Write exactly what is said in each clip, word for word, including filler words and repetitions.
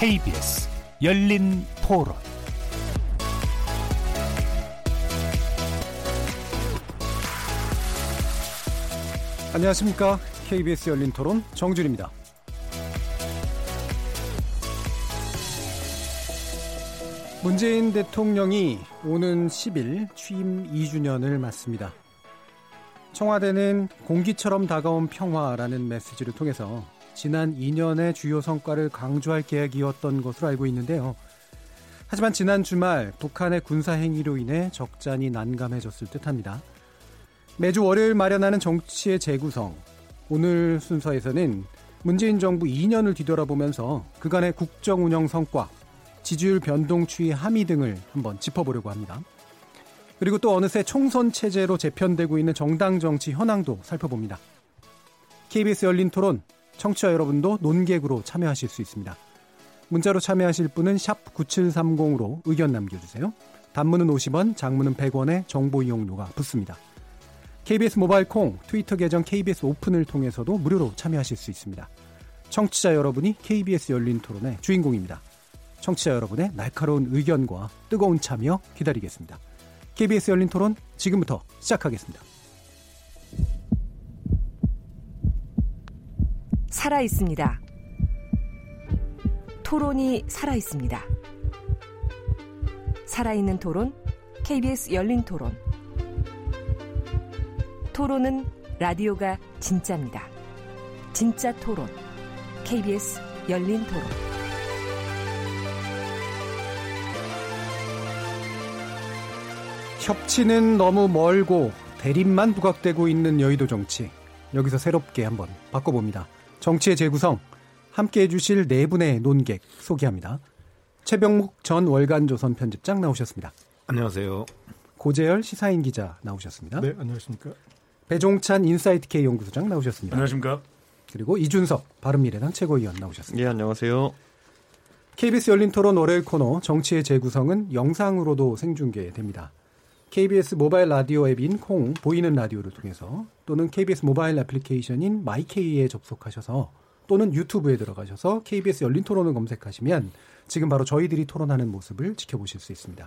케이비에스 열린토론 안녕하십니까. 케이비에스 열린토론 정준입니다. 문재인 대통령이 오는 십일 취임 이 주년을 맞습니다. 청와대는 공기처럼 다가온 평화라는 메시지를 통해서 지난 이 년의 주요 성과를 강조할 계획이었던 것으로 알고 있는데요. 하지만 지난 주말 북한의 군사 행위로 인해 적잖이 난감해졌을 듯합니다. 매주 월요일 마련하는 정치의 재구성, 오늘 순서에서는 문재인 정부 이 년을 뒤돌아보면서 그간의 국정 운영 성과, 지지율 변동 추이 함의 등을 한번 짚어보려고 합니다. 그리고 또 어느새 총선 체제로 재편되고 있는 정당 정치 현황도 살펴봅니다. 케이비에스 열린 토론, 청취자 여러분도 논객으로 참여하실 수 있습니다. 문자로 참여하실 분은 샵 구칠삼공으로 의견 남겨주세요. 단문은 오십 원, 장문은 백 원에 정보 이용료가 붙습니다. 케이비에스 모바일콩, 트위터 계정 케이비에스 오픈을 통해서도 무료로 참여하실 수 있습니다. 청취자 여러분이 케이비에스 열린 토론의 주인공입니다. 청취자 여러분의 날카로운 의견과 뜨거운 참여 기다리겠습니다. 케이비에스 열린토론 지금부터 시작하겠습니다. 살아있습니다. 토론이 살아있습니다. 살아있는 토론, 케이비에스 열린토론. 토론은 라디오가 진짜입니다. 진짜 토론, 케이비에스 열린토론. 협치는 너무 멀고 대립만 부각되고 있는 여의도 정치. 여기서 새롭게 한번 바꿔봅니다. 정치의 재구성, 함께해 주실 네 분의 논객 소개합니다. 최병묵 전 월간조선 편집장 나오셨습니다. 안녕하세요. 고재열 시사인 기자 나오셨습니다. 네, 안녕하십니까. 배종찬 인사이트K 연구소장 나오셨습니다. 안녕하십니까. 그리고 이준석 바른미래당 최고위원 나오셨습니다. 네, 안녕하세요. 케이비에스 열린토론 월요일 코너 정치의 재구성은 영상으로도 생중계됩니다. 케이비에스 모바일 라디오 앱인 콩, 보이는 라디오를 통해서 또는 케이비에스 모바일 애플리케이션인 마이케이에 접속하셔서 또는 유튜브에 들어가셔서 케이비에스 열린토론을 검색하시면 지금 바로 저희들이 토론하는 모습을 지켜보실 수 있습니다.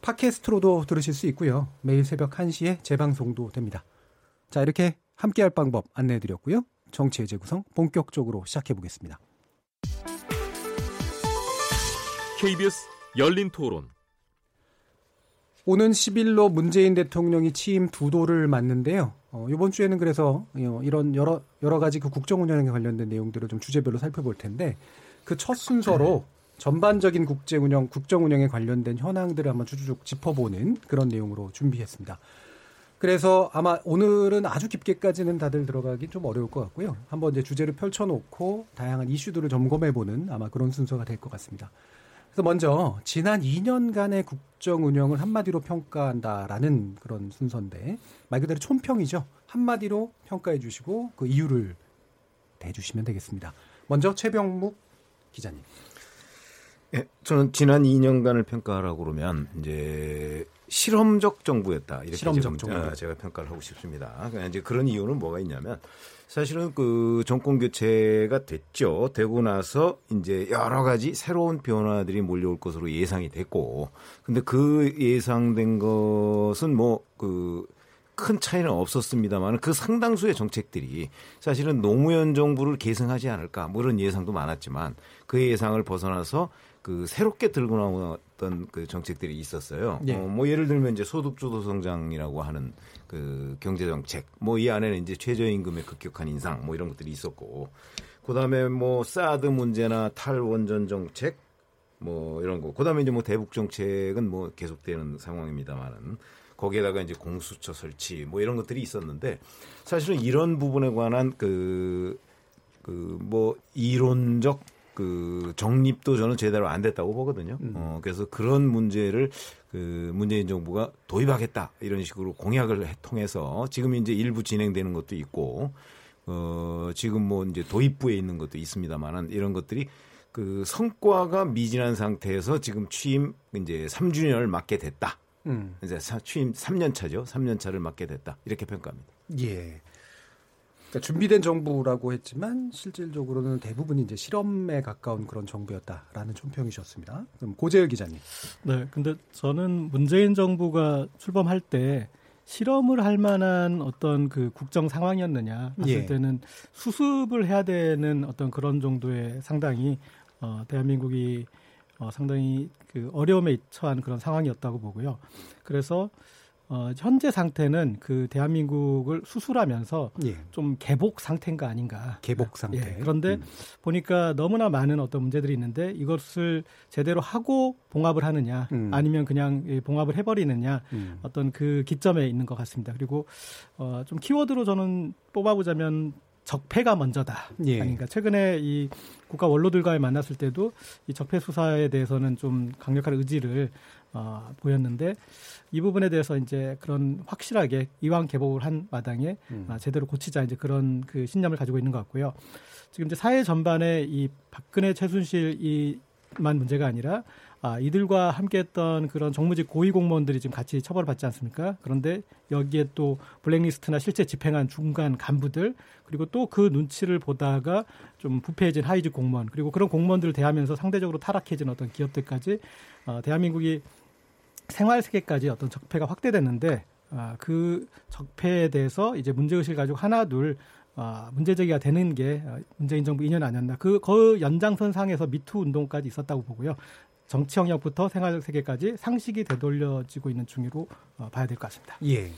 팟캐스트로도 들으실 수 있고요. 매일 새벽 한 시에 재방송도 됩니다. 자, 이렇게 함께할 방법 안내해드렸고요. 정치의 재구성 본격적으로 시작해보겠습니다. 케이비에스 열린토론 오는 십일로 문재인 대통령이 취임 두 도를 맞는데요. 어, 이번 주에는 그래서 이런 여러 여러 가지 그 국정 운영에 관련된 내용들을 좀 주제별로 살펴볼 텐데 그 첫 순서로 전반적인 국제 운영, 국정 운영에 관련된 현황들을 한번 쭉쭉 짚어보는 그런 내용으로 준비했습니다. 그래서 아마 오늘은 아주 깊게까지는 다들 들어가기 좀 어려울 것 같고요. 한번 이제 주제를 펼쳐놓고 다양한 이슈들을 점검해보는 아마 그런 순서가 될 것 같습니다. 먼저 지난 이 년간의 국정 운영을 한마디로 평가한다라는 그런 순서인데 말 그대로 촌평이죠. 한마디로 평가해 주시고 그 이유를 대주시면 되겠습니다. 먼저 최병묵 기자님. 예, 저는 지난 이 년간을 평가하라고 그러면 이제 실험적 정부였다. 이렇게 실험적 정부. 제가 평가를 하고 싶습니다. 이제 그런 이유는 뭐가 있냐면 사실은 그 정권 교체가 됐죠. 되고 나서 이제 여러 가지 새로운 변화들이 몰려올 것으로 예상이 됐고, 근데 그 예상된 것은 뭐 그 큰 차이는 없었습니다만 그 상당수의 정책들이 사실은 노무현 정부를 계승하지 않을까 뭐 이런 예상도 많았지만 그 예상을 벗어나서 그 새롭게 들고 나왔던 그 정책들이 있었어요. 예. 어, 뭐 예를 들면 이제 소득주도 성장이라고 하는 그 경제 정책, 뭐 이 안에는 이제 최저임금의 급격한 인상, 뭐 이런 것들이 있었고, 그 다음에 뭐 사드 문제나 탈원전 정책, 뭐 이런 거, 그 다음에 이제 뭐 대북 정책은 뭐 계속되는 상황입니다만은. 거기에다가 이제 공수처 설치, 뭐 이런 것들이 있었는데 사실은 이런 부분에 관한 그 그 뭐 이론적 그 정립도 저는 제대로 안 됐다고 보거든요. 어, 그래서 그런 문제를 그 문재인 정부가 도입하겠다 이런 식으로 공약을 통해서 지금 이제 일부 진행되는 것도 있고 어, 지금 뭐 이제 도입부에 있는 것도 있습니다만은 이런 것들이 그 성과가 미진한 상태에서 지금 취임 이제 삼 주년을 맞게 됐다. 음. 이제 취임 삼 년 차죠. 삼 년 차를 맞게 됐다. 이렇게 평가합니다. 예. 그러니까 준비된 정부라고 했지만 실질적으로는 대부분 이제 실험에 가까운 그런 정부였다라는 총평이셨습니다. 그럼 고재열 기자님. 네, 근데 저는 문재인 정부가 출범할 때 실험을 할 만한 어떤 그 국정 상황이었느냐 했을 예. 때는 수습을 해야 되는 어떤 그런 정도의 상당히 어, 대한민국이 어, 상당히 그 어려움에 처한 그런 상황이었다고 보고요. 그래서 어, 현재 상태는 그 대한민국을 수술하면서 예. 좀 개복 상태인가 아닌가. 개복 상태. 예. 그런데 음. 보니까 너무나 많은 어떤 문제들이 있는데 이것을 제대로 하고 봉합을 하느냐 음. 아니면 그냥 봉합을 해버리느냐 음. 어떤 그 기점에 있는 것 같습니다. 그리고 어, 좀 키워드로 저는 뽑아보자면 적폐가 먼저다. 예. 아닌가. 최근에 이 국가 원로들과의 만났을 때도 이 적폐 수사에 대해서는 좀 강력한 의지를 어, 보였는데 이 부분에 대해서 이제 그런 확실하게 이왕 개복을 한 마당에 음. 아, 제대로 고치자 이제 그런 그 신념을 가지고 있는 것 같고요. 지금 이제 사회 전반에 이 박근혜, 최순실 이만 문제가 아니라 아, 이들과 함께했던 그런 정무직 고위 공무원들이 지금 같이 처벌을 받지 않습니까? 그런데 여기에 또 블랙리스트나 실제 집행한 중간 간부들 그리고 또 그 눈치를 보다가 좀 부패해진 하위직 공무원 그리고 그런 공무원들을 대하면서 상대적으로 타락해진 어떤 기업들까지 어, 대한민국이 생활 세계까지 어떤 적폐가 확대됐는데 어, 그 적폐에 대해서 이제 문제의식을 가지고 하나 둘 어, 문제제기가 되는 게 문재인 정부 이 년 아니었나 그, 그 연장선 상에서 미투 운동까지 있었다고 보고요. 정치 영역부터 생활 세계까지 상식이 되돌려지고 있는 중으로 봐야 될 것 같습니다. 예.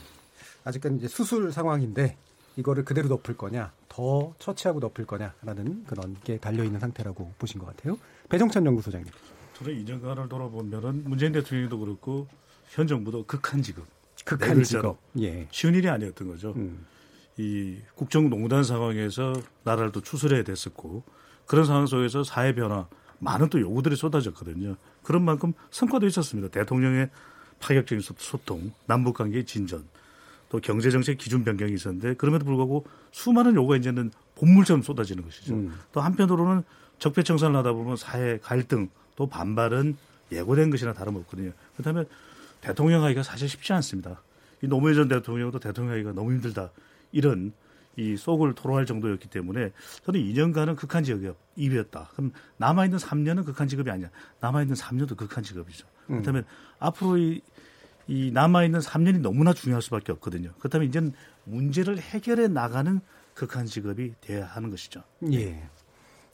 아직까지 이제 수술 상황인데 이거를 그대로 덮을 거냐, 더 처치하고 덮을 거냐라는 그런 게 달려 있는 상태라고 보신 것 같아요. 배종찬 연구소장님. 저는 이전과를 돌아보면은 문재인 대통령도 그렇고 현 정부도 극한 직업, 극한 직업, 예, 쉬운 일이 아니었던 거죠. 음. 이 국정농단 상황에서 나라를 또 추스려야 됐었고 그런 상황 속에서 사회 변화. 많은 또 요구들이 쏟아졌거든요. 그런 만큼 성과도 있었습니다. 대통령의 파격적인 소통, 남북관계의 진전, 또 경제정책 기준 변경이 있었는데 그럼에도 불구하고 수많은 요구가 이제는 본물처럼 쏟아지는 것이죠. 음. 또 한편으로는 적폐청산을 하다 보면 사회 갈등, 또 반발은 예고된 것이나 다름없거든요. 그렇다면 대통령 하기가 사실 쉽지 않습니다. 이 노무현 전 대통령도 대통령 하기가 너무 힘들다. 이런 이 속을 토로할 정도였기 때문에 저는 이 년간은 극한 직업이었다. 그럼 남아있는 삼 년은 극한 직업이 아니야. 남아있는 삼 년도 극한 직업이죠. 음. 그렇다면 앞으로 이, 이 남아있는 삼 년이 너무나 중요할 수밖에 없거든요. 그렇다면 이제는 문제를 해결해 나가는 극한 직업이 돼야 하는 것이죠. 예.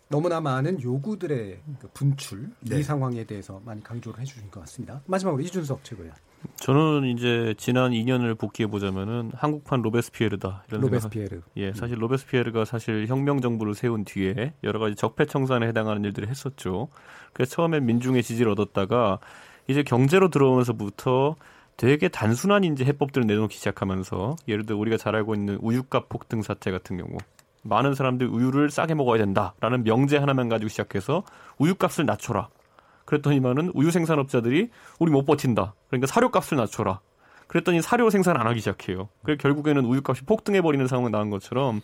너무나 많은 요구들의 분출, 네. 이 상황에 대해서 많이 강조를 해주신 것 같습니다. 마지막으로 이준석 최고위원. 저는 이제 지난 이 년을 복기해 보자면은 한국판 로베스피에르다 이런 로베스피에르. 생각. 예, 사실 로베스피에르가 사실 혁명 정부를 세운 뒤에 여러 가지 적폐 청산에 해당하는 일들을 했었죠. 그래서 처음에 민중의 지지를 얻었다가 이제 경제로 들어오면서부터 되게 단순한 이제 해법들을 내놓기 시작하면서 예를 들어 우리가 잘 알고 있는 우유값 폭등 사태 같은 경우. 많은 사람들이 우유를 싸게 먹어야 된다라는 명제 하나만 가지고 시작해서 우유값을 낮춰라. 그랬더니만은 우유 생산업자들이 우리 못 버틴다. 그러니까 사료값을 낮춰라. 그랬더니 사료 생산 안 하기 시작해요. 그래서 결국에는 우유값이 폭등해버리는 상황이 나온 것처럼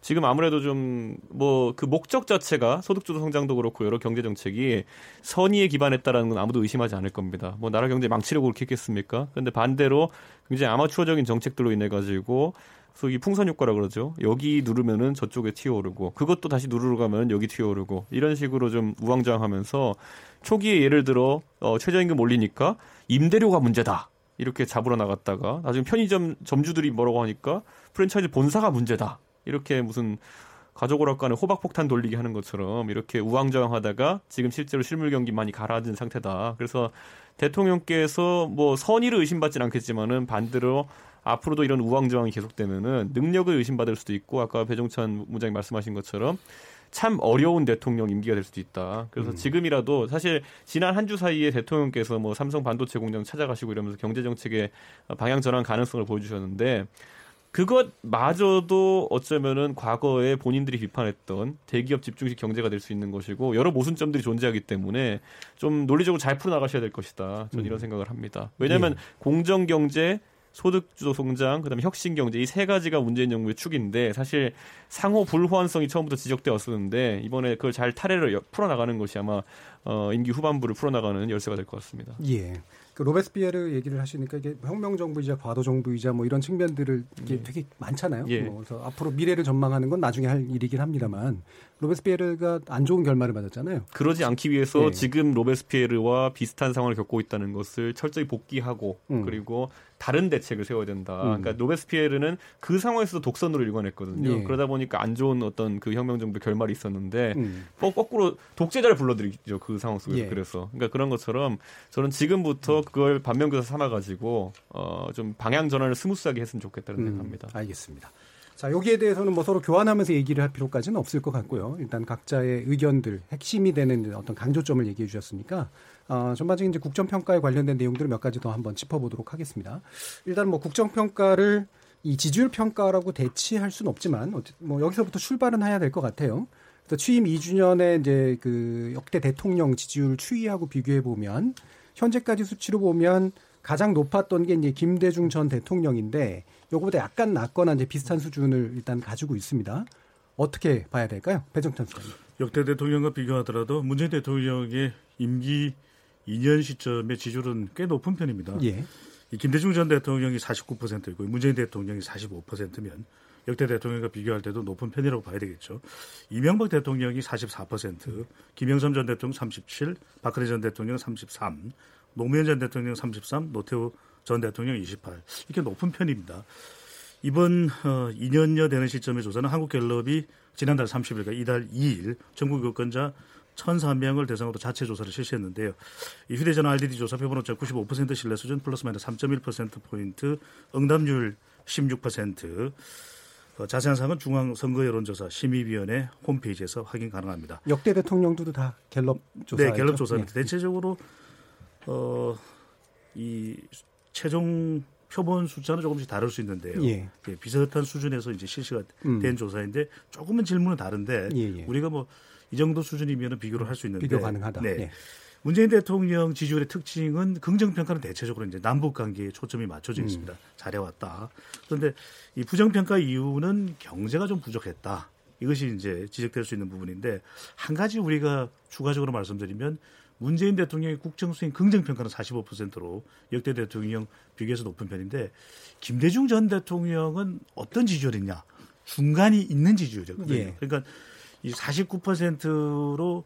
지금 아무래도 좀 뭐 그 목적 자체가 소득주도 성장도 그렇고 여러 경제 정책이 선의에 기반했다라는 건 아무도 의심하지 않을 겁니다. 뭐 나라 경제 망치려고 그렇게 했겠습니까? 그런데 반대로 굉장히 아마추어적인 정책들로 인해 가지고 소위 풍선 효과라 그러죠. 여기 누르면은 저쪽에 튀어오르고 그것도 다시 누르러 가면 여기 튀어오르고 이런 식으로 좀 우왕좌왕하면서 초기에 예를 들어 어, 최저임금 올리니까 임대료가 문제다. 이렇게 잡으러 나갔다가 나중에 편의점 점주들이 뭐라고 하니까 프랜차이즈 본사가 문제다. 이렇게 무슨 가족오락관에 호박폭탄 돌리게 하는 것처럼 이렇게 우왕좌왕하다가 지금 실제로 실물 경기 많이 가라앉은 상태다. 그래서 대통령께서 뭐 선의를 의심받진 않겠지만은 반대로 앞으로도 이런 우왕좌왕이 계속되면은 능력을 의심받을 수도 있고 아까 배종찬 문장이 말씀하신 것처럼 참 어려운 대통령 임기가 될 수도 있다. 그래서 음. 지금이라도 사실 지난 한 주 사이에 대통령께서 뭐 삼성 반도체 공장 찾아가시고 이러면서 경제 정책의 방향 전환 가능성을 보여주셨는데 그것마저도 어쩌면은 과거에 본인들이 비판했던 대기업 집중식 경제가 될 수 있는 것이고 여러 모순점들이 존재하기 때문에 좀 논리적으로 잘 풀어나가셔야 될 것이다. 저는 음. 이런 생각을 합니다. 왜냐하면 예. 공정경제, 소득주도 성장, 그다음에 혁신경제 이 세 가지가 문재인 정부의 축인데 사실 상호 불호환성이 처음부터 지적되었었는데 이번에 그걸 잘 탈해를 풀어나가는 것이 아마 어, 임기 후반부를 풀어나가는 열쇠가 될 것 같습니다. 예. 그 로베스피에르 얘기를 하시니까 이게 혁명 정부이자 과도 정부이자 뭐 이런 측면들을 이게 예. 되게 많잖아요. 예. 뭐 그래서 앞으로 미래를 전망하는 건 나중에 할 일이긴 합니다만 로베스피에르가 안 좋은 결말을 맞았잖아요. 그러지 않기 위해서 예. 지금 로베스피에르와 비슷한 상황을 겪고 있다는 것을 철저히 복기하고 음. 그리고 다른 대책을 세워야 된다. 음. 그러니까 로베스피에르는 그 상황에서도 독선으로 일관했거든요. 예. 그러다 보니까 안 좋은 어떤 그 혁명 정부 결말이 있었는데 음. 거꾸로 독재자를 불러들이죠. 그 상황 속에서. 예. 그래서 그러니까 그런 것처럼 저는 지금부터 음. 그걸 반면교사 삼아가지고 어, 좀 방향 전환을 스무스하게 했으면 좋겠다는 음. 생각합니다. 알겠습니다. 자, 여기에 대해서는 뭐 서로 교환하면서 얘기를 할 필요까지는 없을 것 같고요. 일단 각자의 의견들, 핵심이 되는 어떤 강조점을 얘기해 주셨으니까 어, 전반적인 이제 국정평가에 관련된 내용들을 몇 가지 더 한번 짚어보도록 하겠습니다. 일단 뭐 국정평가를 이 지지율 평가라고 대치할 수는 없지만 뭐 여기서부터 출발은 해야 될 것 같아요. 그래서 취임 이 주년에 이제 그 역대 대통령 지지율 추이하고 비교해 보면 현재까지 수치로 보면 가장 높았던 게 이제 김대중 전 대통령인데 요거보다 약간 낮거나 이제 비슷한 수준을 일단 가지고 있습니다. 어떻게 봐야 될까요? 배종찬 선생님. 역대 대통령과 비교하더라도 문재인 대통령의 임기 이 년 시점의 지지율은 꽤 높은 편입니다. 예. 이 김대중 전 대통령이 사십구 퍼센트이고 문재인 대통령이 사십오 퍼센트면 역대 대통령과 비교할 때도 높은 편이라고 봐야 되겠죠. 이명박 대통령이 사십사 퍼센트, 김영삼 전 대통령 삼십칠, 박근혜 전 대통령 삼십삼, 노무현 전 대통령 삼십삼, 노태우 전 대통령 이십팔. 이렇게 높은 편입니다. 이번 어, 이 년여 되는 시점의 조사는 한국갤럽이 지난달 삼십 일과 이달 이 일 전국 유권자 천사 명을 대상으로 자체 조사를 실시했는데요. 이 휴대전화 알디디 조사 표본오차 구십오 퍼센트 신뢰 수준 플러스 마이너스 삼 점 일 퍼센트포인트, 응답률 십육 퍼센트. 어, 자세한 사항은 중앙선거여론조사 심의위원회 홈페이지에서 확인 가능합니다. 역대 대통령도 다 갤럽 조사. 네, 갤럽 조사입니다. 네. 대체적으로 어, 이 최종 표본 숫자는 조금씩 다를 수 있는데요. 예. 예, 비슷한 수준에서 이제 실시가 된 음. 조사인데 조금은 질문은 다른데 예예. 우리가 뭐 이 정도 수준이면 비교를 할 수 있는데 비교 가능하다. 네. 예. 문재인 대통령 지지율의 특징은 긍정평가는 대체적으로 이제 남북관계에 초점이 맞춰져 있습니다. 음. 잘해왔다. 그런데 이 부정평가 이유는 경제가 좀 부족했다. 이것이 이제 지적될 수 있는 부분인데 한 가지 우리가 추가적으로 말씀드리면 문재인 대통령의 국정수행 긍정평가는 사십오 퍼센트로 역대 대통령 비교해서 높은 편인데 김대중 전 대통령은 어떤 지지율이냐. 중간이 있는 지지율이거든요. 예. 그러니까 이 사십구 퍼센트로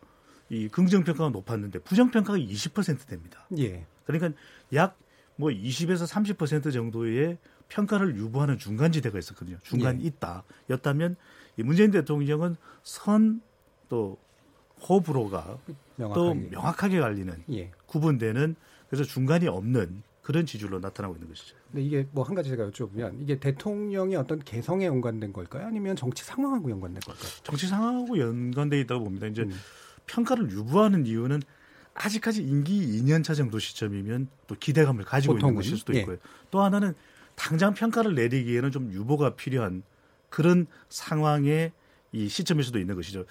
이 긍정평가가 높았는데 부정평가가 이십 퍼센트 됩니다. 예. 그러니까 약 뭐 이십에서 삼십 퍼센트 정도의 평가를 유보하는 중간지대가 있었거든요. 중간 예. 있다. 였다면 이 문재인 대통령은 선 또 호불호가 명확하게. 또 명확하게 갈리는 예. 구분되는 그래서 중간이 없는 그런 지지율로 나타나고 있는 것이죠. 근데 이게 뭐 한 가지 제가 여쭤보면 이게 대통령의 어떤 개성에 연관된 걸까요? 아니면 정치 상황하고 연관된 걸까요? 정치 상황하고 연관돼 있다고 봅니다. 이제 음. 평가를 유보하는 이유는 아직까지 임기 이 년 차 정도 시점이면 또 기대감을 가지고 보통은? 있는 것일 수도 있고요. 예. 또 하나는 당장 평가를 내리기에는 좀 유보가 필요한 그런 상황의 이 시점일 수도 있는 것이죠.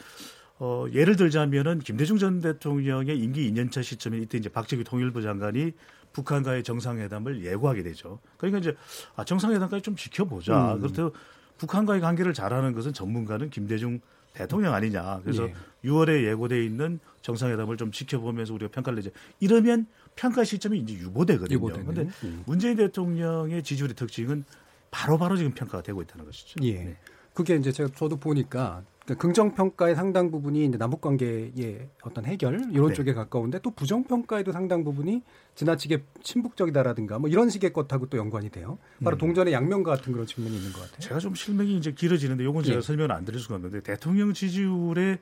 어, 예를 들자면은 김대중 전 대통령의 임기 이 년 차 시점에 이때 이제 박정희 통일부 장관이 북한과의 정상회담을 예고하게 되죠. 그러니까 이제 아, 정상회담까지 좀 지켜보자. 음. 그렇다고 북한과의 관계를 잘하는 것은 전문가는 김대중 대통령 아니냐. 그래서 예. 유월에 예고되어 있는 정상회담을 좀 지켜보면서 우리가 평가를 내자. 이러면 평가 시점이 이제 유보되거든요. 그런데 음. 문재인 대통령의 지지율의 특징은 바로바로 바로 지금 평가가 되고 있다는 것이죠. 예. 네. 그게 이제 제가 저도 보니까 그러니까 긍정평가의 상당 부분이 이제 남북관계의 어떤 해결 이런 네. 쪽에 가까운데 또 부정평가에도 상당 부분이 지나치게 친북적이다라든가 뭐 이런 식의 것하고 또 연관이 돼요. 바로 음. 동전의 양면과 같은 그런 측면이 있는 것 같아요. 제가 좀 실명이 이제 길어지는데 이건 제가 예. 설명을 안 드릴 수가 없는데 대통령 지지율의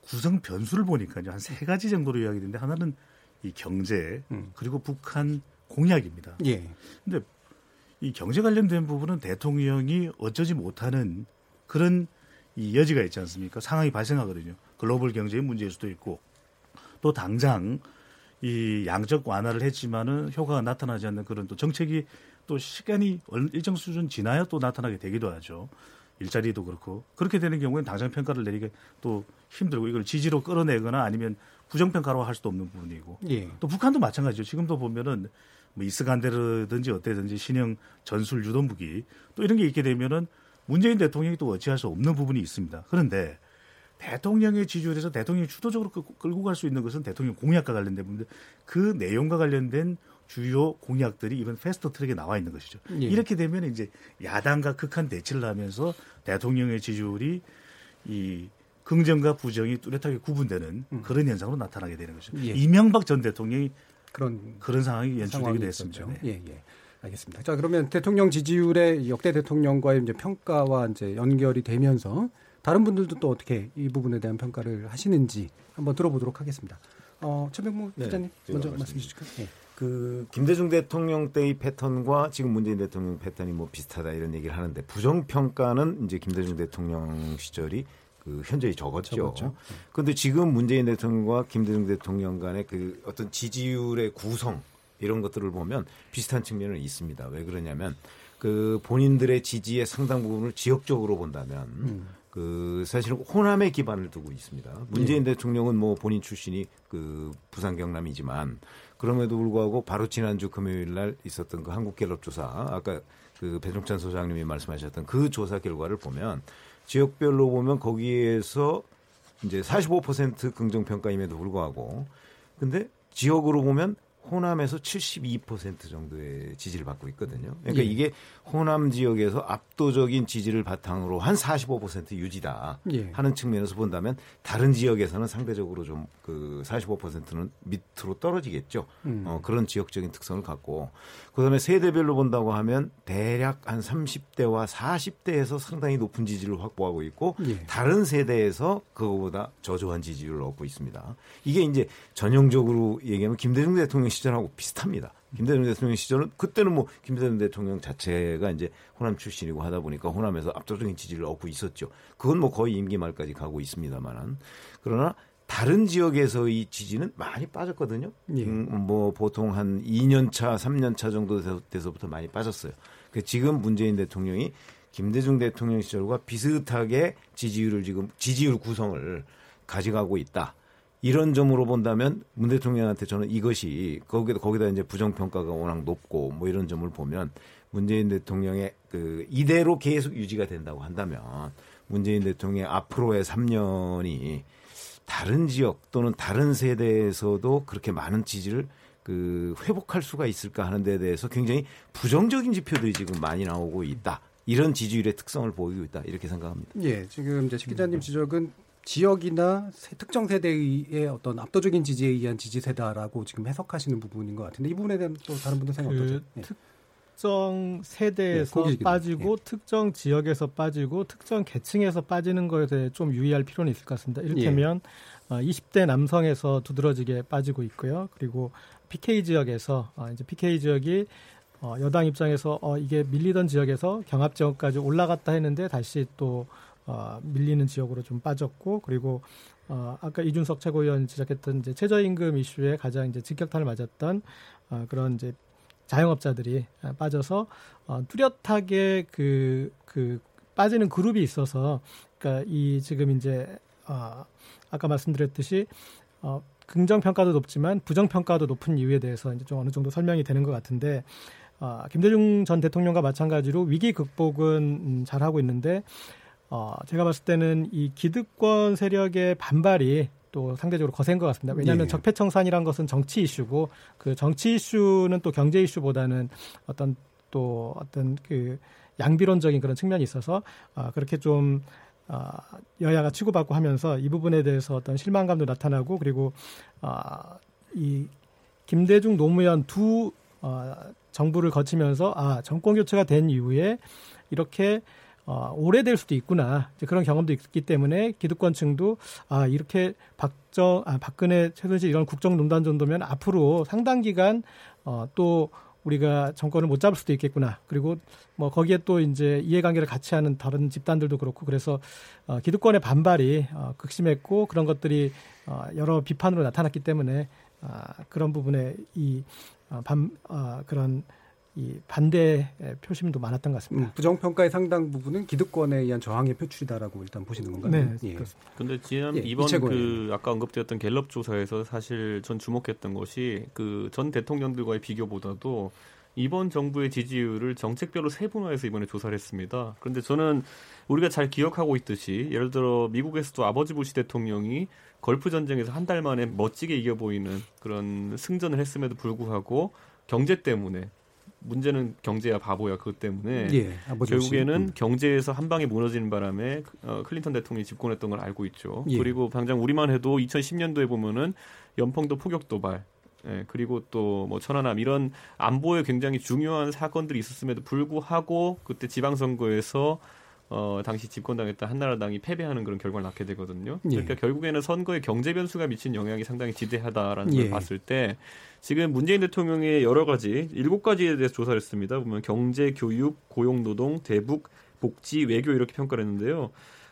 구성 변수를 보니까요. 한 세 가지 정도로 이야기되는데 하나는 이 경제 음. 그리고 북한 공약입니다. 예. 근데 이 경제 관련된 부분은 대통령이 어쩌지 못하는 그런 이 여지가 있지 않습니까? 상황이 발생하거든요. 글로벌 경제의 문제일 수도 있고 또 당장 이 양적 완화를 했지만은 효과가 나타나지 않는 그런 또 정책이 또 시간이 일정 수준 지나야 또 나타나게 되기도 하죠. 일자리도 그렇고 그렇게 되는 경우에는 당장 평가를 내리기 또 힘들고 이걸 지지로 끌어내거나 아니면 부정평가로 할 수도 없는 부분이고 예. 또 북한도 마찬가지죠. 지금도 보면은 뭐 이스간데르든지 어때든지 신형 전술 유도무기 또 이런 게 있게 되면은 문재인 대통령이 또 어찌할 수 없는 부분이 있습니다. 그런데 대통령의 지지율에서 대통령이 주도적으로 끌고 갈 수 있는 것은 대통령 공약과 관련된 부분인데 그 내용과 관련된 주요 공약들이 이번 패스트트랙에 나와 있는 것이죠. 예. 이렇게 되면 이제 야당과 극한 대치를 하면서 대통령의 지지율이 이 긍정과 부정이 뚜렷하게 구분되는 음. 그런 현상으로 나타나게 되는 것이죠. 예. 이명박 전 대통령이 그런 그런 상황이 연출되게 됐습니다. 네. 예, 예. 알겠습니다. 자, 그러면 대통령 지지율의 역대 대통령과의 이제 평가와 이제 연결이 되면서 다른 분들도 또 어떻게 이 부분에 대한 평가를 하시는지 한번 들어보도록 하겠습니다. 어, 최병묵 기자님 네, 먼저 말씀해 주실까요? 네. 그 김대중 대통령 때의 패턴과 지금 문재인 대통령 패턴이 뭐 비슷하다 이런 얘기를 하는데 부정 평가는 이제 김대중 대통령 시절이 그 현저히 적었죠. 적었죠. 그런데 지금 문재인 대통령과 김대중 대통령 간의 그 어떤 지지율의 구성 이런 것들을 보면 비슷한 측면은 있습니다. 왜 그러냐면 그 본인들의 지지의 상당 부분을 지역적으로 본다면 음. 그 사실은 호남에 기반을 두고 있습니다. 문재인 네. 대통령은 뭐 본인 출신이 그 부산 경남이지만 그럼에도 불구하고 바로 지난주 금요일 날 있었던 그 한국갤럽 조사 아까 그 배종찬 소장님이 말씀하셨던 그 조사 결과를 보면 지역별로 보면 거기에서 이제 사십오 퍼센트 긍정평가임에도 불구하고 근데 지역으로 보면 호남에서 칠십이 퍼센트 정도의 지지를 받고 있거든요. 그러니까 예. 이게 호남 지역에서 압도적인 지지를 바탕으로 한 사십오 퍼센트 유지다 예. 하는 측면에서 본다면 다른 지역에서는 상대적으로 좀 그 사십오 퍼센트는 밑으로 떨어지겠죠. 음. 어, 그런 지역적인 특성을 갖고 그다음에 세대별로 본다고 하면 대략 한 삼십 대와 사십 대에서 상당히 높은 지지를 확보하고 있고 예. 다른 세대에서 그거보다 저조한 지지를 얻고 있습니다. 이게 이제 전형적으로 얘기하면 김대중 대통령 시절하고 비슷합니다. 김대중 대통령 시절은 그때는 뭐 김대중 대통령 자체가 이제 호남 출신이고 하다 보니까 호남에서 압도적인 지지를 얻고 있었죠. 그건 뭐 거의 임기 말까지 가고 있습니다만은 그러나 다른 지역에서의 지지는 많이 빠졌거든요. 예. 음, 뭐 보통 한 이 년 차, 삼 년 차 정도 돼서부터 많이 빠졌어요. 지금 문재인 대통령이 김대중 대통령 시절과 비슷하게 지지율을 지금 지지율 구성을 가져가고 있다. 이런 점으로 본다면 문 대통령한테 저는 이것이 거기다 거기다 이제 부정평가가 워낙 높고 뭐 이런 점을 보면 문재인 대통령의 그 이대로 계속 유지가 된다고 한다면 문재인 대통령의 앞으로의 삼 년이 다른 지역 또는 다른 세대에서도 그렇게 많은 지지를 그 회복할 수가 있을까 하는 데에 대해서 굉장히 부정적인 지표들이 지금 많이 나오고 있다. 이런 지지율의 특성을 보이고 있다. 이렇게 생각합니다. 예, 지금 이제 시 기자님 지적은 지역이나 특정 세대의 어떤 압도적인 지지에 의한 지지세다라고 지금 해석하시는 부분인 것 같은데 이 부분에 대한 또 다른 분들 생각 그 어떠세요? 예. 특정 세대에서 예, 빠지고 예. 특정 지역에서 빠지고 특정 계층에서 빠지는 것에 대해 좀 유의할 필요는 있을 것 같습니다. 이를테면 예. 이십 대 남성에서 두드러지게 빠지고 있고요. 그리고 피케이 지역에서 이제 피케이 지역이 여당 입장에서 이게 밀리던 지역에서 경합 지역까지 올라갔다 했는데 다시 또 어, 밀리는 지역으로 좀 빠졌고 그리고 어, 아까 이준석 최고위원이 지적했던 이제 최저임금 이슈에 가장 이제 직격탄을 맞았던 어, 그런 이제 자영업자들이 빠져서 어, 뚜렷하게 그, 그 빠지는 그룹이 있어서 그러니까 이 지금 이제 어, 아까 말씀드렸듯이 어, 긍정 평가도 높지만 부정 평가도 높은 이유에 대해서 이제 좀 어느 정도 설명이 되는 것 같은데. 어, 김대중 전 대통령과 마찬가지로 위기 극복은 음, 잘 하고 있는데. 어, 제가 봤을 때는 이 기득권 세력의 반발이 또 상대적으로 거센 것 같습니다. 왜냐하면 예. 적폐청산이란 것은 정치 이슈고 그 정치 이슈는 또 경제 이슈보다는 어떤 또 어떤 그 양비론적인 그런 측면이 있어서 어, 그렇게 좀 어, 여야가 치고받고 하면서 이 부분에 대해서 어떤 실망감도 나타나고 그리고 어, 이 김대중 노무현 두 어, 정부를 거치면서 아 정권 교체가 된 이후에 이렇게 어, 오래될 수도 있구나. 이제 그런 경험도 있기 때문에 기득권층도 아, 이렇게 박정, 아, 박근혜, 최순실 이런 국정농단 정도면 앞으로 상당 기간 어, 또 우리가 정권을 못 잡을 수도 있겠구나. 그리고 뭐 거기에 또 이제 이해관계를 같이 하는 다른 집단들도 그렇고 그래서 어, 기득권의 반발이 어, 극심했고 그런 것들이 어, 여러 비판으로 나타났기 때문에 어, 그런 부분에 이 어, 반, 어, 그런 이 반대 표심도 많았던 것 같습니다. 음, 부정평가의 상당 부분은 기득권에 의한 저항의 표출이다라고 일단 보시는 건가요? 네, 예. 그렇습니다. 그런데 지난 예, 이번 그 아까 언급되었던 갤럽 조사에서 사실 전 주목했던 것이 그 전 대통령들과의 비교보다도 이번 정부의 지지율을 정책별로 세분화해서 이번에 조사를 했습니다. 그런데 저는 우리가 잘 기억하고 있듯이 예를 들어 미국에서도 아버지 부시 대통령이 걸프 전쟁에서 한 달 만에 멋지게 이겨 보이는 그런 승전을 했음에도 불구하고 경제 때문에, 문제는 경제야 바보야 그것 때문에 예, 결국에는 음. 경제에서 한 방에 무너지는 바람에 어, 클린턴 대통령이 집권했던 걸 알고 있죠. 예. 그리고 당장 우리만 해도 이천십 년도에 보면은 연평도 포격 도발, 예, 그리고 또 뭐 천안함 이런 안보에 굉장히 중요한 사건들이 있었음에도 불구하고 그때 지방선거에서 어, 당시 집권당했던 한나라당이 패배하는 그런 결과를 낳게 되거든요. 예. 그러니까 결국에는 선거에 경제 변수가 미친 영향이 상당히 지대하다라는 걸 예. 봤을 때 지금 문재인 대통령의 여러 가지, 일곱 가지에 대해서 조사를 했습니다. 보면 경제, 교육, 고용노동, 대북, 복지, 외교 이렇게 평가를 했는데요.